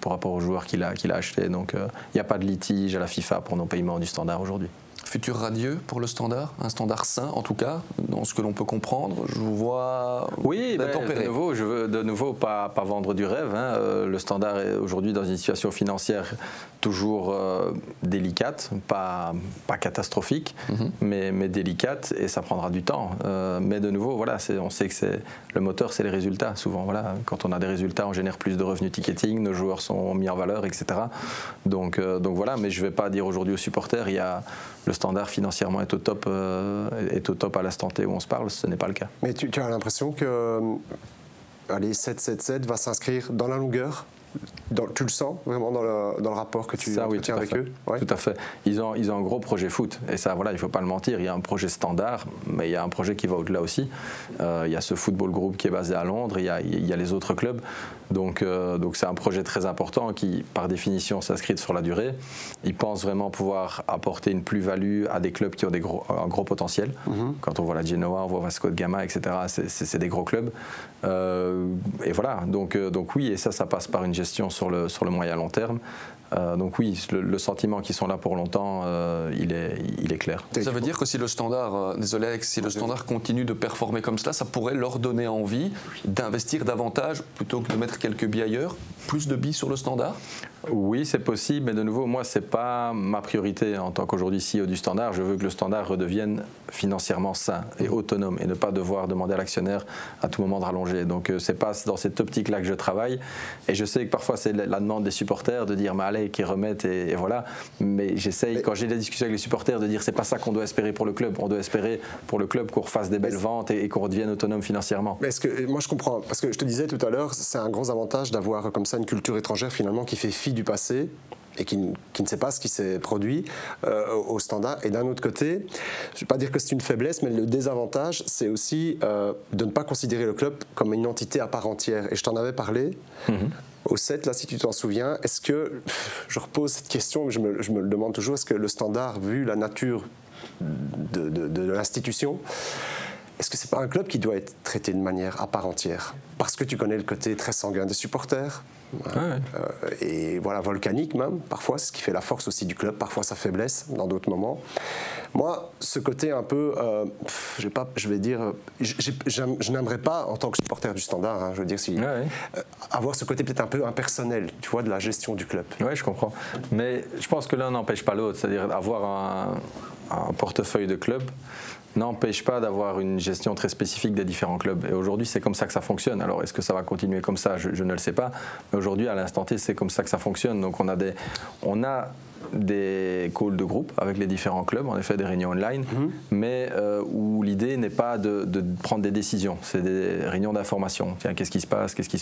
par rapport aux joueurs qu'il a achetés. Donc il n'y a pas de litige à la FIFA pour non-paiement du standard aujourd'hui. Futur radieux pour le standard, un standard sain en tout cas, dans ce que l'on peut comprendre. Je vous vois. Oui, de nouveau pas vendre du rêve. Le standard est aujourd'hui dans une situation financière toujours délicate, pas catastrophique, mais délicate, et ça prendra du temps. Mais de nouveau, voilà, on sait que le moteur, c'est les résultats. Souvent, voilà, quand on a des résultats, on génère plus de revenus ticketing, nos joueurs sont mis en valeur, etc. Donc voilà, mais je ne vais pas dire aujourd'hui aux supporters, il y a le standard financièrement est au top à l'instant T où on se parle, ce n'est pas le cas. Mais tu as l'impression que 777 va s'inscrire dans la longueur ? Tu le sens vraiment dans le rapport que tu tiens avec eux ? Ouais. Tout à fait. Ils ont un gros projet foot, et ça, voilà, il ne faut pas le mentir. Il y a un projet standard, mais il y a un projet qui va au-delà aussi. Il y a ce football group qui est basé à Londres, il y a les autres clubs. Donc c'est un projet très important qui, par définition, s'inscrit sur la durée. Ils pensent vraiment pouvoir apporter une plus-value à des clubs qui ont un gros potentiel. Quand on voit la Genoa, on voit Vasco de Gama, etc. C'est des gros clubs. Et voilà. Donc oui, et ça passe par une gestion sur le moyen long terme. Donc oui, le sentiment qu'ils sont là pour longtemps, il est clair. Ça veut dire que si le standard, standard continue de performer comme cela, ça pourrait leur donner envie d'investir davantage plutôt que de mettre quelques billes ailleurs, plus de billes sur le standard ? Oui, c'est possible, mais de nouveau, moi, c'est pas ma priorité en tant qu'aujourd'hui CEO du standard. Je veux que le standard redevienne financièrement sain et autonome, et ne pas devoir demander à l'actionnaire à tout moment de rallonger. Donc c'est pas dans cette optique-là que je travaille, et je sais que parfois c'est la demande des supporters de dire, mais allez, qu'ils remettent, et voilà. Mais j'essaye, quand j'ai des discussions avec les supporters, de dire c'est pas ça qu'on doit espérer pour le club. On doit espérer pour le club qu'on refasse des belles ventes et qu'on redevienne autonome financièrement. Mais moi je comprends, parce que je te disais tout à l'heure, c'est un gros avantage d'avoir comme ça une culture étrangère finalement qui fait fi du passé et qui ne sait pas ce qui s'est produit au Standard. Et d'un autre côté, je ne vais pas dire que c'est une faiblesse, mais le désavantage, c'est aussi de ne pas considérer le club comme une entité à part entière. Et je t'en avais parlé au 7, là, si tu t'en souviens. Est-ce que, je repose cette question, je me le demande toujours, est-ce que le Standard, vu la nature de l'institution, est-ce que c'est pas un club qui doit être traité de manière à part entière ? Parce que tu connais le côté très sanguin des supporters, et voilà, volcanique même, parfois, c'est ce qui fait la force aussi du club, parfois sa faiblesse, dans d'autres moments. Moi, ce côté un peu, je n'aimerais pas, en tant que supporter du Standard, je veux dire, avoir ce côté peut-être un peu impersonnel, tu vois, de la gestion du club. Oui, je comprends. Mais je pense que l'un n'empêche pas l'autre, c'est-à-dire avoir un portefeuille de club n'empêche pas d'avoir une gestion très spécifique des différents clubs. Et aujourd'hui, c'est comme ça que ça fonctionne. Alors, est-ce que ça va continuer comme ça ? Je ne le sais pas. Mais aujourd'hui, à l'instant T, c'est comme ça que ça fonctionne. Donc, on a des calls de groupe avec les différents clubs, en effet des réunions online, mais où l'idée n'est pas de prendre des décisions, c'est des réunions d'information. Tiens, qu'est-ce qui se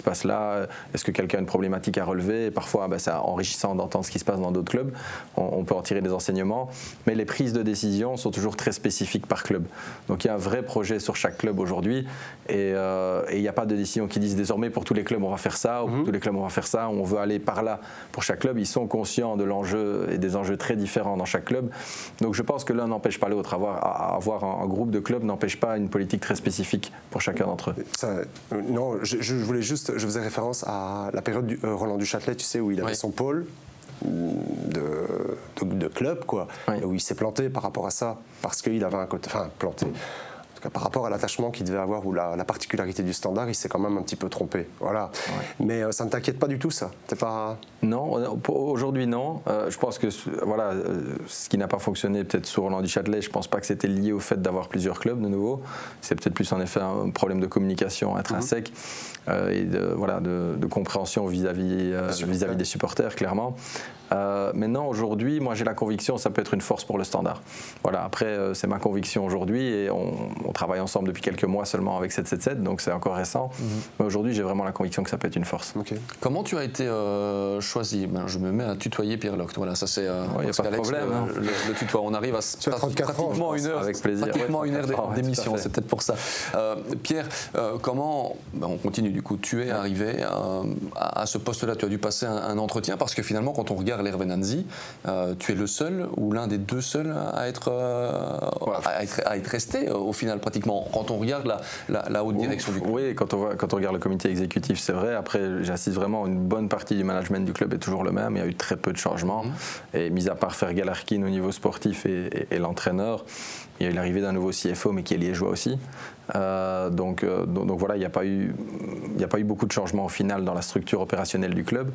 passe là, est-ce que quelqu'un a une problématique à relever ? Et parfois, c'est enrichissant d'entendre ce qui se passe dans d'autres clubs, on peut en tirer des enseignements, mais les prises de décision sont toujours très spécifiques par club. Donc il y a un vrai projet sur chaque club aujourd'hui, et il n'y a pas de décision qui dise désormais pour tous les clubs on va faire ça, ou pour tous les clubs on va faire ça, on veut aller par là. Pour chaque club, ils sont conscients de l'enjeu et des enjeux très différents dans chaque club. Donc je pense que l'un n'empêche pas l'autre. Avoir un groupe de clubs n'empêche pas une politique très spécifique pour chacun d'entre eux. Je voulais juste, je faisais référence à la période du Roland Duchâtelet, tu sais, où il avait son pôle de club, quoi, où il s'est planté par rapport à ça, parce qu'il avait un côté, par rapport à l'attachement qu'il devait avoir ou la particularité du Standard, il s'est quand même un petit peu trompé. Voilà. Ouais. Mais ça ne t'inquiète pas du tout, ça ? T'es pas... Non, aujourd'hui non. Je pense que ce qui n'a pas fonctionné peut-être sur Roland Duchâtelet, je ne pense pas que c'était lié au fait d'avoir plusieurs clubs de nouveau. C'est peut-être plus en effet un problème de communication intrinsèque et de compréhension vis-à-vis des supporters, clairement. Maintenant, aujourd'hui, moi j'ai la conviction que ça peut être une force pour le Standard. Voilà, après, c'est ma conviction aujourd'hui, et on travaille ensemble depuis quelques mois seulement avec 777, donc c'est encore récent. Mais aujourd'hui, j'ai vraiment la conviction que ça peut être une force. Okay. Comment tu as été choisi ? Je me mets à tutoyer Pierre Locht. Voilà, ça c'est. Il n'y a pas de problème. Le tutoie. On arrive à pratiquement une heure. Avec plaisir. Pratiquement une heure d'émission, c'est peut-être pour ça. Pierre, comment. On continue du coup. Tu es arrivé à ce poste-là. Tu as dû passer un entretien, parce que finalement, quand on regarde l'ère Venanzi, tu es le seul ou l'un des deux seuls à être, à être resté au final pratiquement, quand on regarde la haute direction du club. Oui, quand on regarde le comité exécutif, c'est vrai. Après, j'assiste vraiment, une bonne partie du management du club est toujours le même, il y a eu très peu de changements, et mis à part Fergal Harkin au niveau sportif et l'entraîneur, il y a eu l'arrivée d'un nouveau CFO, mais qui est liégeois aussi. Donc voilà, il n'y a pas eu beaucoup de changements au final dans la structure opérationnelle du club.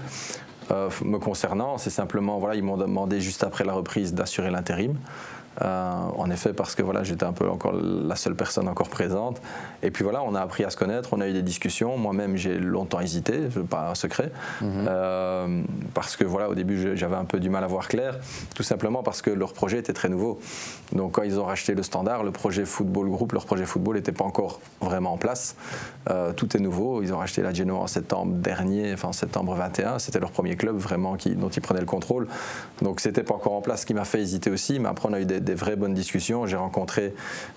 Me concernant, c'est simplement, ils m'ont demandé juste après la reprise d'assurer l'intérim. En effet, parce que j'étais un peu encore la seule personne encore présente, et puis on a appris à se connaître, on a eu des discussions. Moi-même, j'ai longtemps hésité, c'est pas un secret, parce que au début j'avais un peu du mal à voir clair, tout simplement parce que leur projet était très nouveau. Donc quand ils ont racheté le Standard, le projet football group, leur projet football n'était pas encore vraiment en place, tout est nouveau. Ils ont racheté la Genoa en septembre dernier, septembre 21, c'était leur premier club vraiment dont ils prenaient le contrôle, donc c'était pas encore en place, ce qui m'a fait hésiter aussi. Mais après, on a eu des vraies bonnes discussions. J'ai rencontré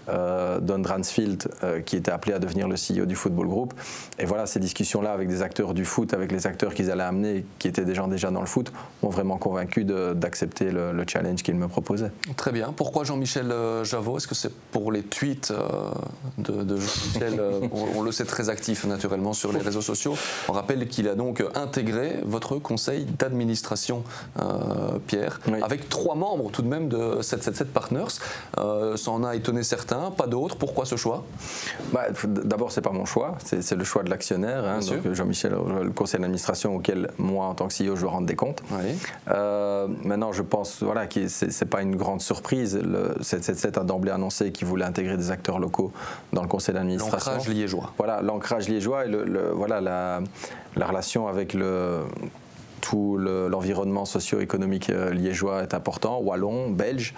Don Dransfield, qui était appelé à devenir le CEO du Football Group. Et ces discussions-là avec des acteurs du foot, avec les acteurs qu'ils allaient amener, qui étaient des gens déjà dans le foot, m'ont vraiment convaincu d'accepter le challenge qu'ils me proposaient. Très bien. Pourquoi Jean-Michel Javot ? Est-ce que c'est pour les tweets de Jean-Michel on le sait, très actif naturellement sur les réseaux sociaux. On rappelle qu'il a donc intégré votre conseil d'administration, Pierre, avec 3 membres tout de même de 777 Partners. Ça en a étonné certains, pas d'autres. Pourquoi ce choix ? D'abord, c'est pas mon choix, c'est le choix de l'actionnaire, donc Jean-Michel, le conseil d'administration auquel moi, en tant que CEO, je dois rendre des comptes. Maintenant, je pense que c'est pas une grande surprise. Le 777 a d'emblée annoncé qu'il voulait intégrer des acteurs locaux dans le conseil d'administration. L'ancrage liégeois. Voilà, l'ancrage liégeois et la relation avec l'environnement socio-économique liégeois est important, wallon, belge.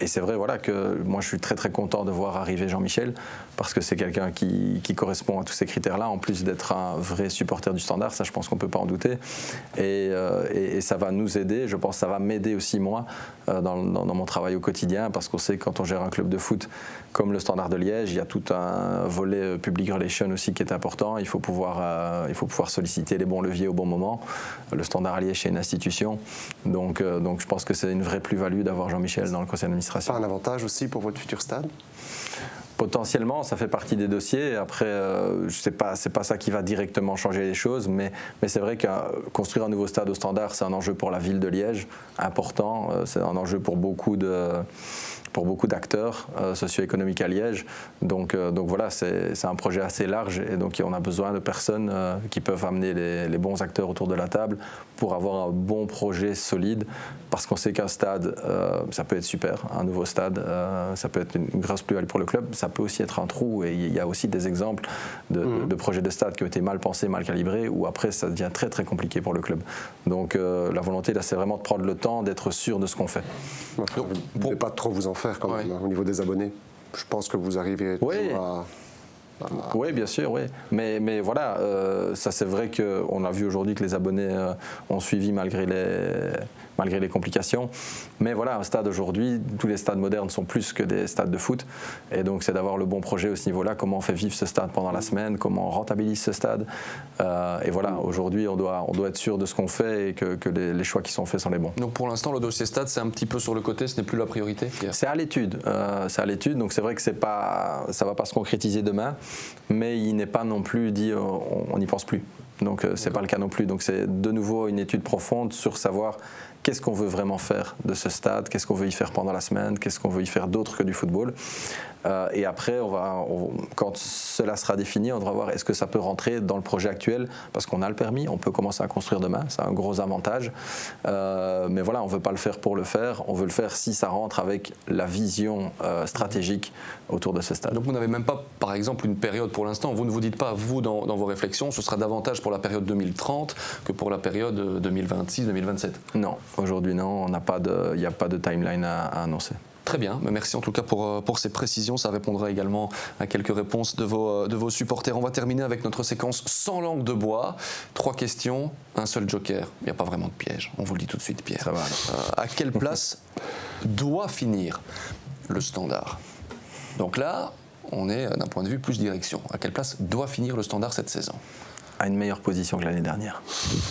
Et c'est vrai que moi je suis très très content de voir arriver Jean-Michel, parce que c'est quelqu'un qui correspond à tous ces critères-là, en plus d'être un vrai supporter du Standard, ça je pense qu'on ne peut pas en douter, et ça va nous aider, je pense que ça va m'aider aussi moi dans mon travail au quotidien, parce qu'on sait que quand on gère un club de foot comme le Standard de Liège, il y a tout un volet public relation aussi qui est important, il faut pouvoir solliciter les bons leviers au bon moment, le Standard Liège est une institution, donc je pense que c'est une vraie plus-value d'avoir Jean-Michel dans le conseil d'administration. C'est un avantage aussi pour votre futur stade ? Potentiellement, ça fait partie des dossiers. Après, c'est pas ça qui va directement changer les choses, mais c'est vrai que construire un nouveau stade au Standard, c'est un enjeu pour la ville de Liège, important. C'est un enjeu pour beaucoup d'acteurs socio-économiques à Liège. Donc voilà, c'est un projet assez large et donc on a besoin de personnes qui peuvent amener les bons acteurs autour de la table pour avoir un bon projet solide, parce qu'on sait qu'un stade, ça peut être super, un nouveau stade, ça peut être une grosse plus-value pour le club. Ça peut aussi être un trou, et il y a aussi des exemples de projets de stade qui ont été mal pensés, mal calibrés, où après ça devient très très compliqué pour le club. Donc la volonté là, c'est vraiment de prendre le temps, d'être sûr de ce qu'on fait. Enfin, donc, vous ne pouvez pas trop vous en faire quand même, hein, au niveau des abonnés. Je pense que vous arrivez à... Oui, bien sûr, oui. Mais voilà, ça c'est vrai qu'on a vu aujourd'hui que les abonnés ont suivi malgré les complications. Mais voilà, un stade aujourd'hui, tous les stades modernes sont plus que des stades de foot. Et donc c'est d'avoir le bon projet au ce niveau-là, comment on fait vivre ce stade pendant la semaine, comment on rentabilise ce stade. Et voilà, aujourd'hui on doit être sûr de ce qu'on fait et que les choix qui sont faits sont les bons. Donc pour l'instant, le dossier stade, c'est un petit peu sur le côté, ce n'est plus la priorité, Pierre. C'est à l'étude, donc c'est vrai que ça ne va pas se concrétiser demain. Mais il n'est pas non plus dit on n'y pense plus, donc c'est pas le cas non plus, donc c'est de nouveau une étude profonde sur savoir qu'est-ce qu'on veut vraiment faire de ce stade, qu'est-ce qu'on veut y faire pendant la semaine, qu'est-ce qu'on veut y faire d'autre que du football, et après quand cela sera défini, on devra voir est-ce que ça peut rentrer dans le projet actuel, parce qu'on a le permis, on peut commencer à construire demain, c'est un gros avantage, mais voilà, on veut pas le faire pour le faire, on veut le faire si ça rentre avec la vision stratégique autour de ce stade. Donc vous n'avez même pas par exemple une période pour l'instant, vous ne vous dites pas vous dans vos réflexions, ce sera davantage pour la période 2030 que pour la période 2026-2027 ? Non. Aujourd'hui, non, il n'y a pas de timeline à annoncer. Très bien, merci en tout cas pour ces précisions. Ça répondra également à quelques réponses de vos supporters. On va terminer avec notre séquence sans langue de bois. 3 questions, un seul joker. Il n'y a pas vraiment de piège, on vous le dit tout de suite, Pierre. Ça va, à quelle place doit finir le Standard ? Donc là, on est d'un point de vue plus direction. À quelle place doit finir le Standard cette saison ? À une meilleure position que l'année dernière.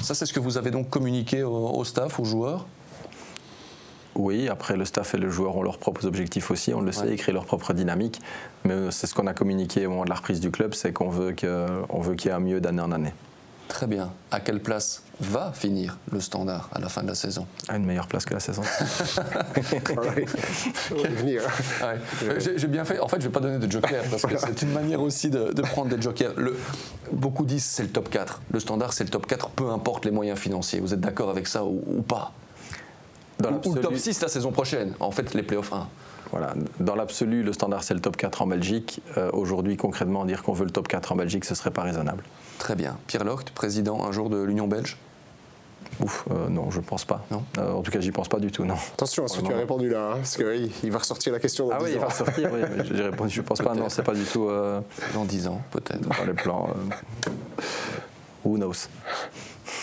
Ça, c'est ce que vous avez donc communiqué au staff, aux joueurs ? Oui, après le staff et le joueur ont leurs propres objectifs aussi, on le sait, ils créent leur propre dynamique, mais c'est ce qu'on a communiqué au moment de la reprise du club, c'est qu'on veut qu'il y ait un mieux d'année en année. Très bien. À quelle place va finir le Standard à la fin de la saison ? À une meilleure place que la saison. J'ai bien fait. En fait, je ne vais pas donner de joker parce que c'est une manière aussi de prendre des jokers. Beaucoup disent c'est le top 4. Le Standard, c'est le top 4, peu importe les moyens financiers. Vous êtes d'accord avec ça ou pas ? Ou le top 6 la saison prochaine. En fait, les playoffs 1. Voilà. Dans l'absolu, le Standard, c'est le top 4 en Belgique. Aujourd'hui, concrètement, dire qu'on veut le top 4 en Belgique, ce ne serait pas raisonnable. Très bien. Pierre Locht, président un jour de l'Union belge ? Non, je ne pense pas. Non. En tout cas, j'y pense pas du tout, non. Attention à ce que tu as répondu là, hein, parce qu'il va ressortir la question dans 10 ans. Ah oui, il va ressortir, oui. J'ai répondu, je ne pense peut-être. Pas, non, c'est pas du tout... Dans 10 ans, peut-être. Dans les plans... Who knows ?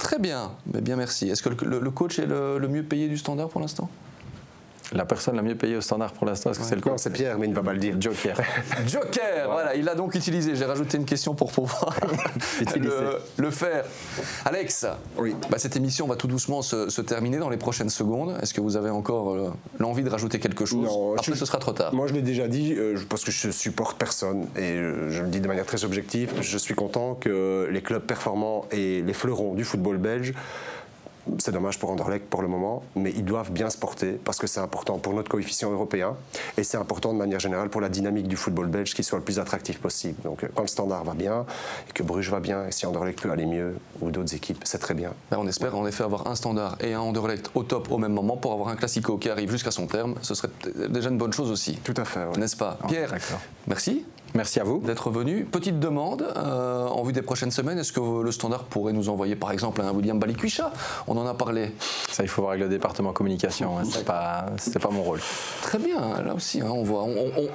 Très bien, mais bien merci. Est-ce que le coach est le mieux payé du Standard pour l'instant ? La personne la mieux payée au Standard pour l'instant, est-ce que c'est le coup ? Non, c'est Pierre, mais il ne va pas le dire. Joker, voilà, il l'a donc utilisé. J'ai rajouté une question pour pouvoir le faire. Alex, oui. Cette émission va tout doucement se terminer dans les prochaines secondes. Est-ce que vous avez encore l'envie de rajouter quelque chose ? Non, après, ce sera trop tard. Moi, je l'ai déjà dit, parce que je supporte personne. Et je le dis de manière très objective, je suis content que les clubs performants et les fleurons du football belge. C'est dommage pour Anderlecht pour le moment, mais ils doivent bien se porter parce que c'est important pour notre coefficient européen et c'est important de manière générale pour la dynamique du football belge qu'il soit le plus attractif possible. Donc quand le Standard va bien et que Bruges va bien et si Anderlecht peut aller mieux ou d'autres équipes, c'est très bien. On espère en effet avoir un Standard et un Anderlecht au top au même moment pour avoir un Clasico qui arrive jusqu'à son terme. Ce serait déjà une bonne chose aussi. Tout à fait. Ouais. N'est-ce pas Pierre, d'accord. Merci. Merci à vous d'être venu. Petite demande, en vue des prochaines semaines, est-ce que le Standard pourrait nous envoyer par exemple un William Balikwisha? On en a parlé. Ça, il faut voir avec le département communication, hein, c'est pas mon rôle. Très bien, là aussi, hein, on voit,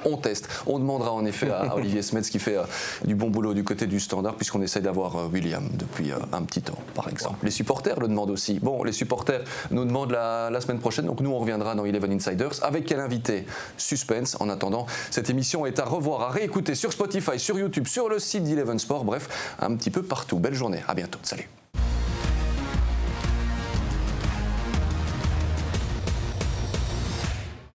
on teste. On demandera en effet à Olivier Smets qui fait du bon boulot du côté du Standard, puisqu'on essaye d'avoir William depuis un petit temps, par exemple. Les supporters le demandent aussi. Bon, les supporters nous demandent la semaine prochaine, donc nous on reviendra dans Eleven Insiders. Avec quel invité? Suspense. En attendant, cette émission est à revoir, à réécouter sur Spotify, sur YouTube, sur le site d'Eleven Sport, bref, un petit peu partout. Belle journée, à bientôt, salut.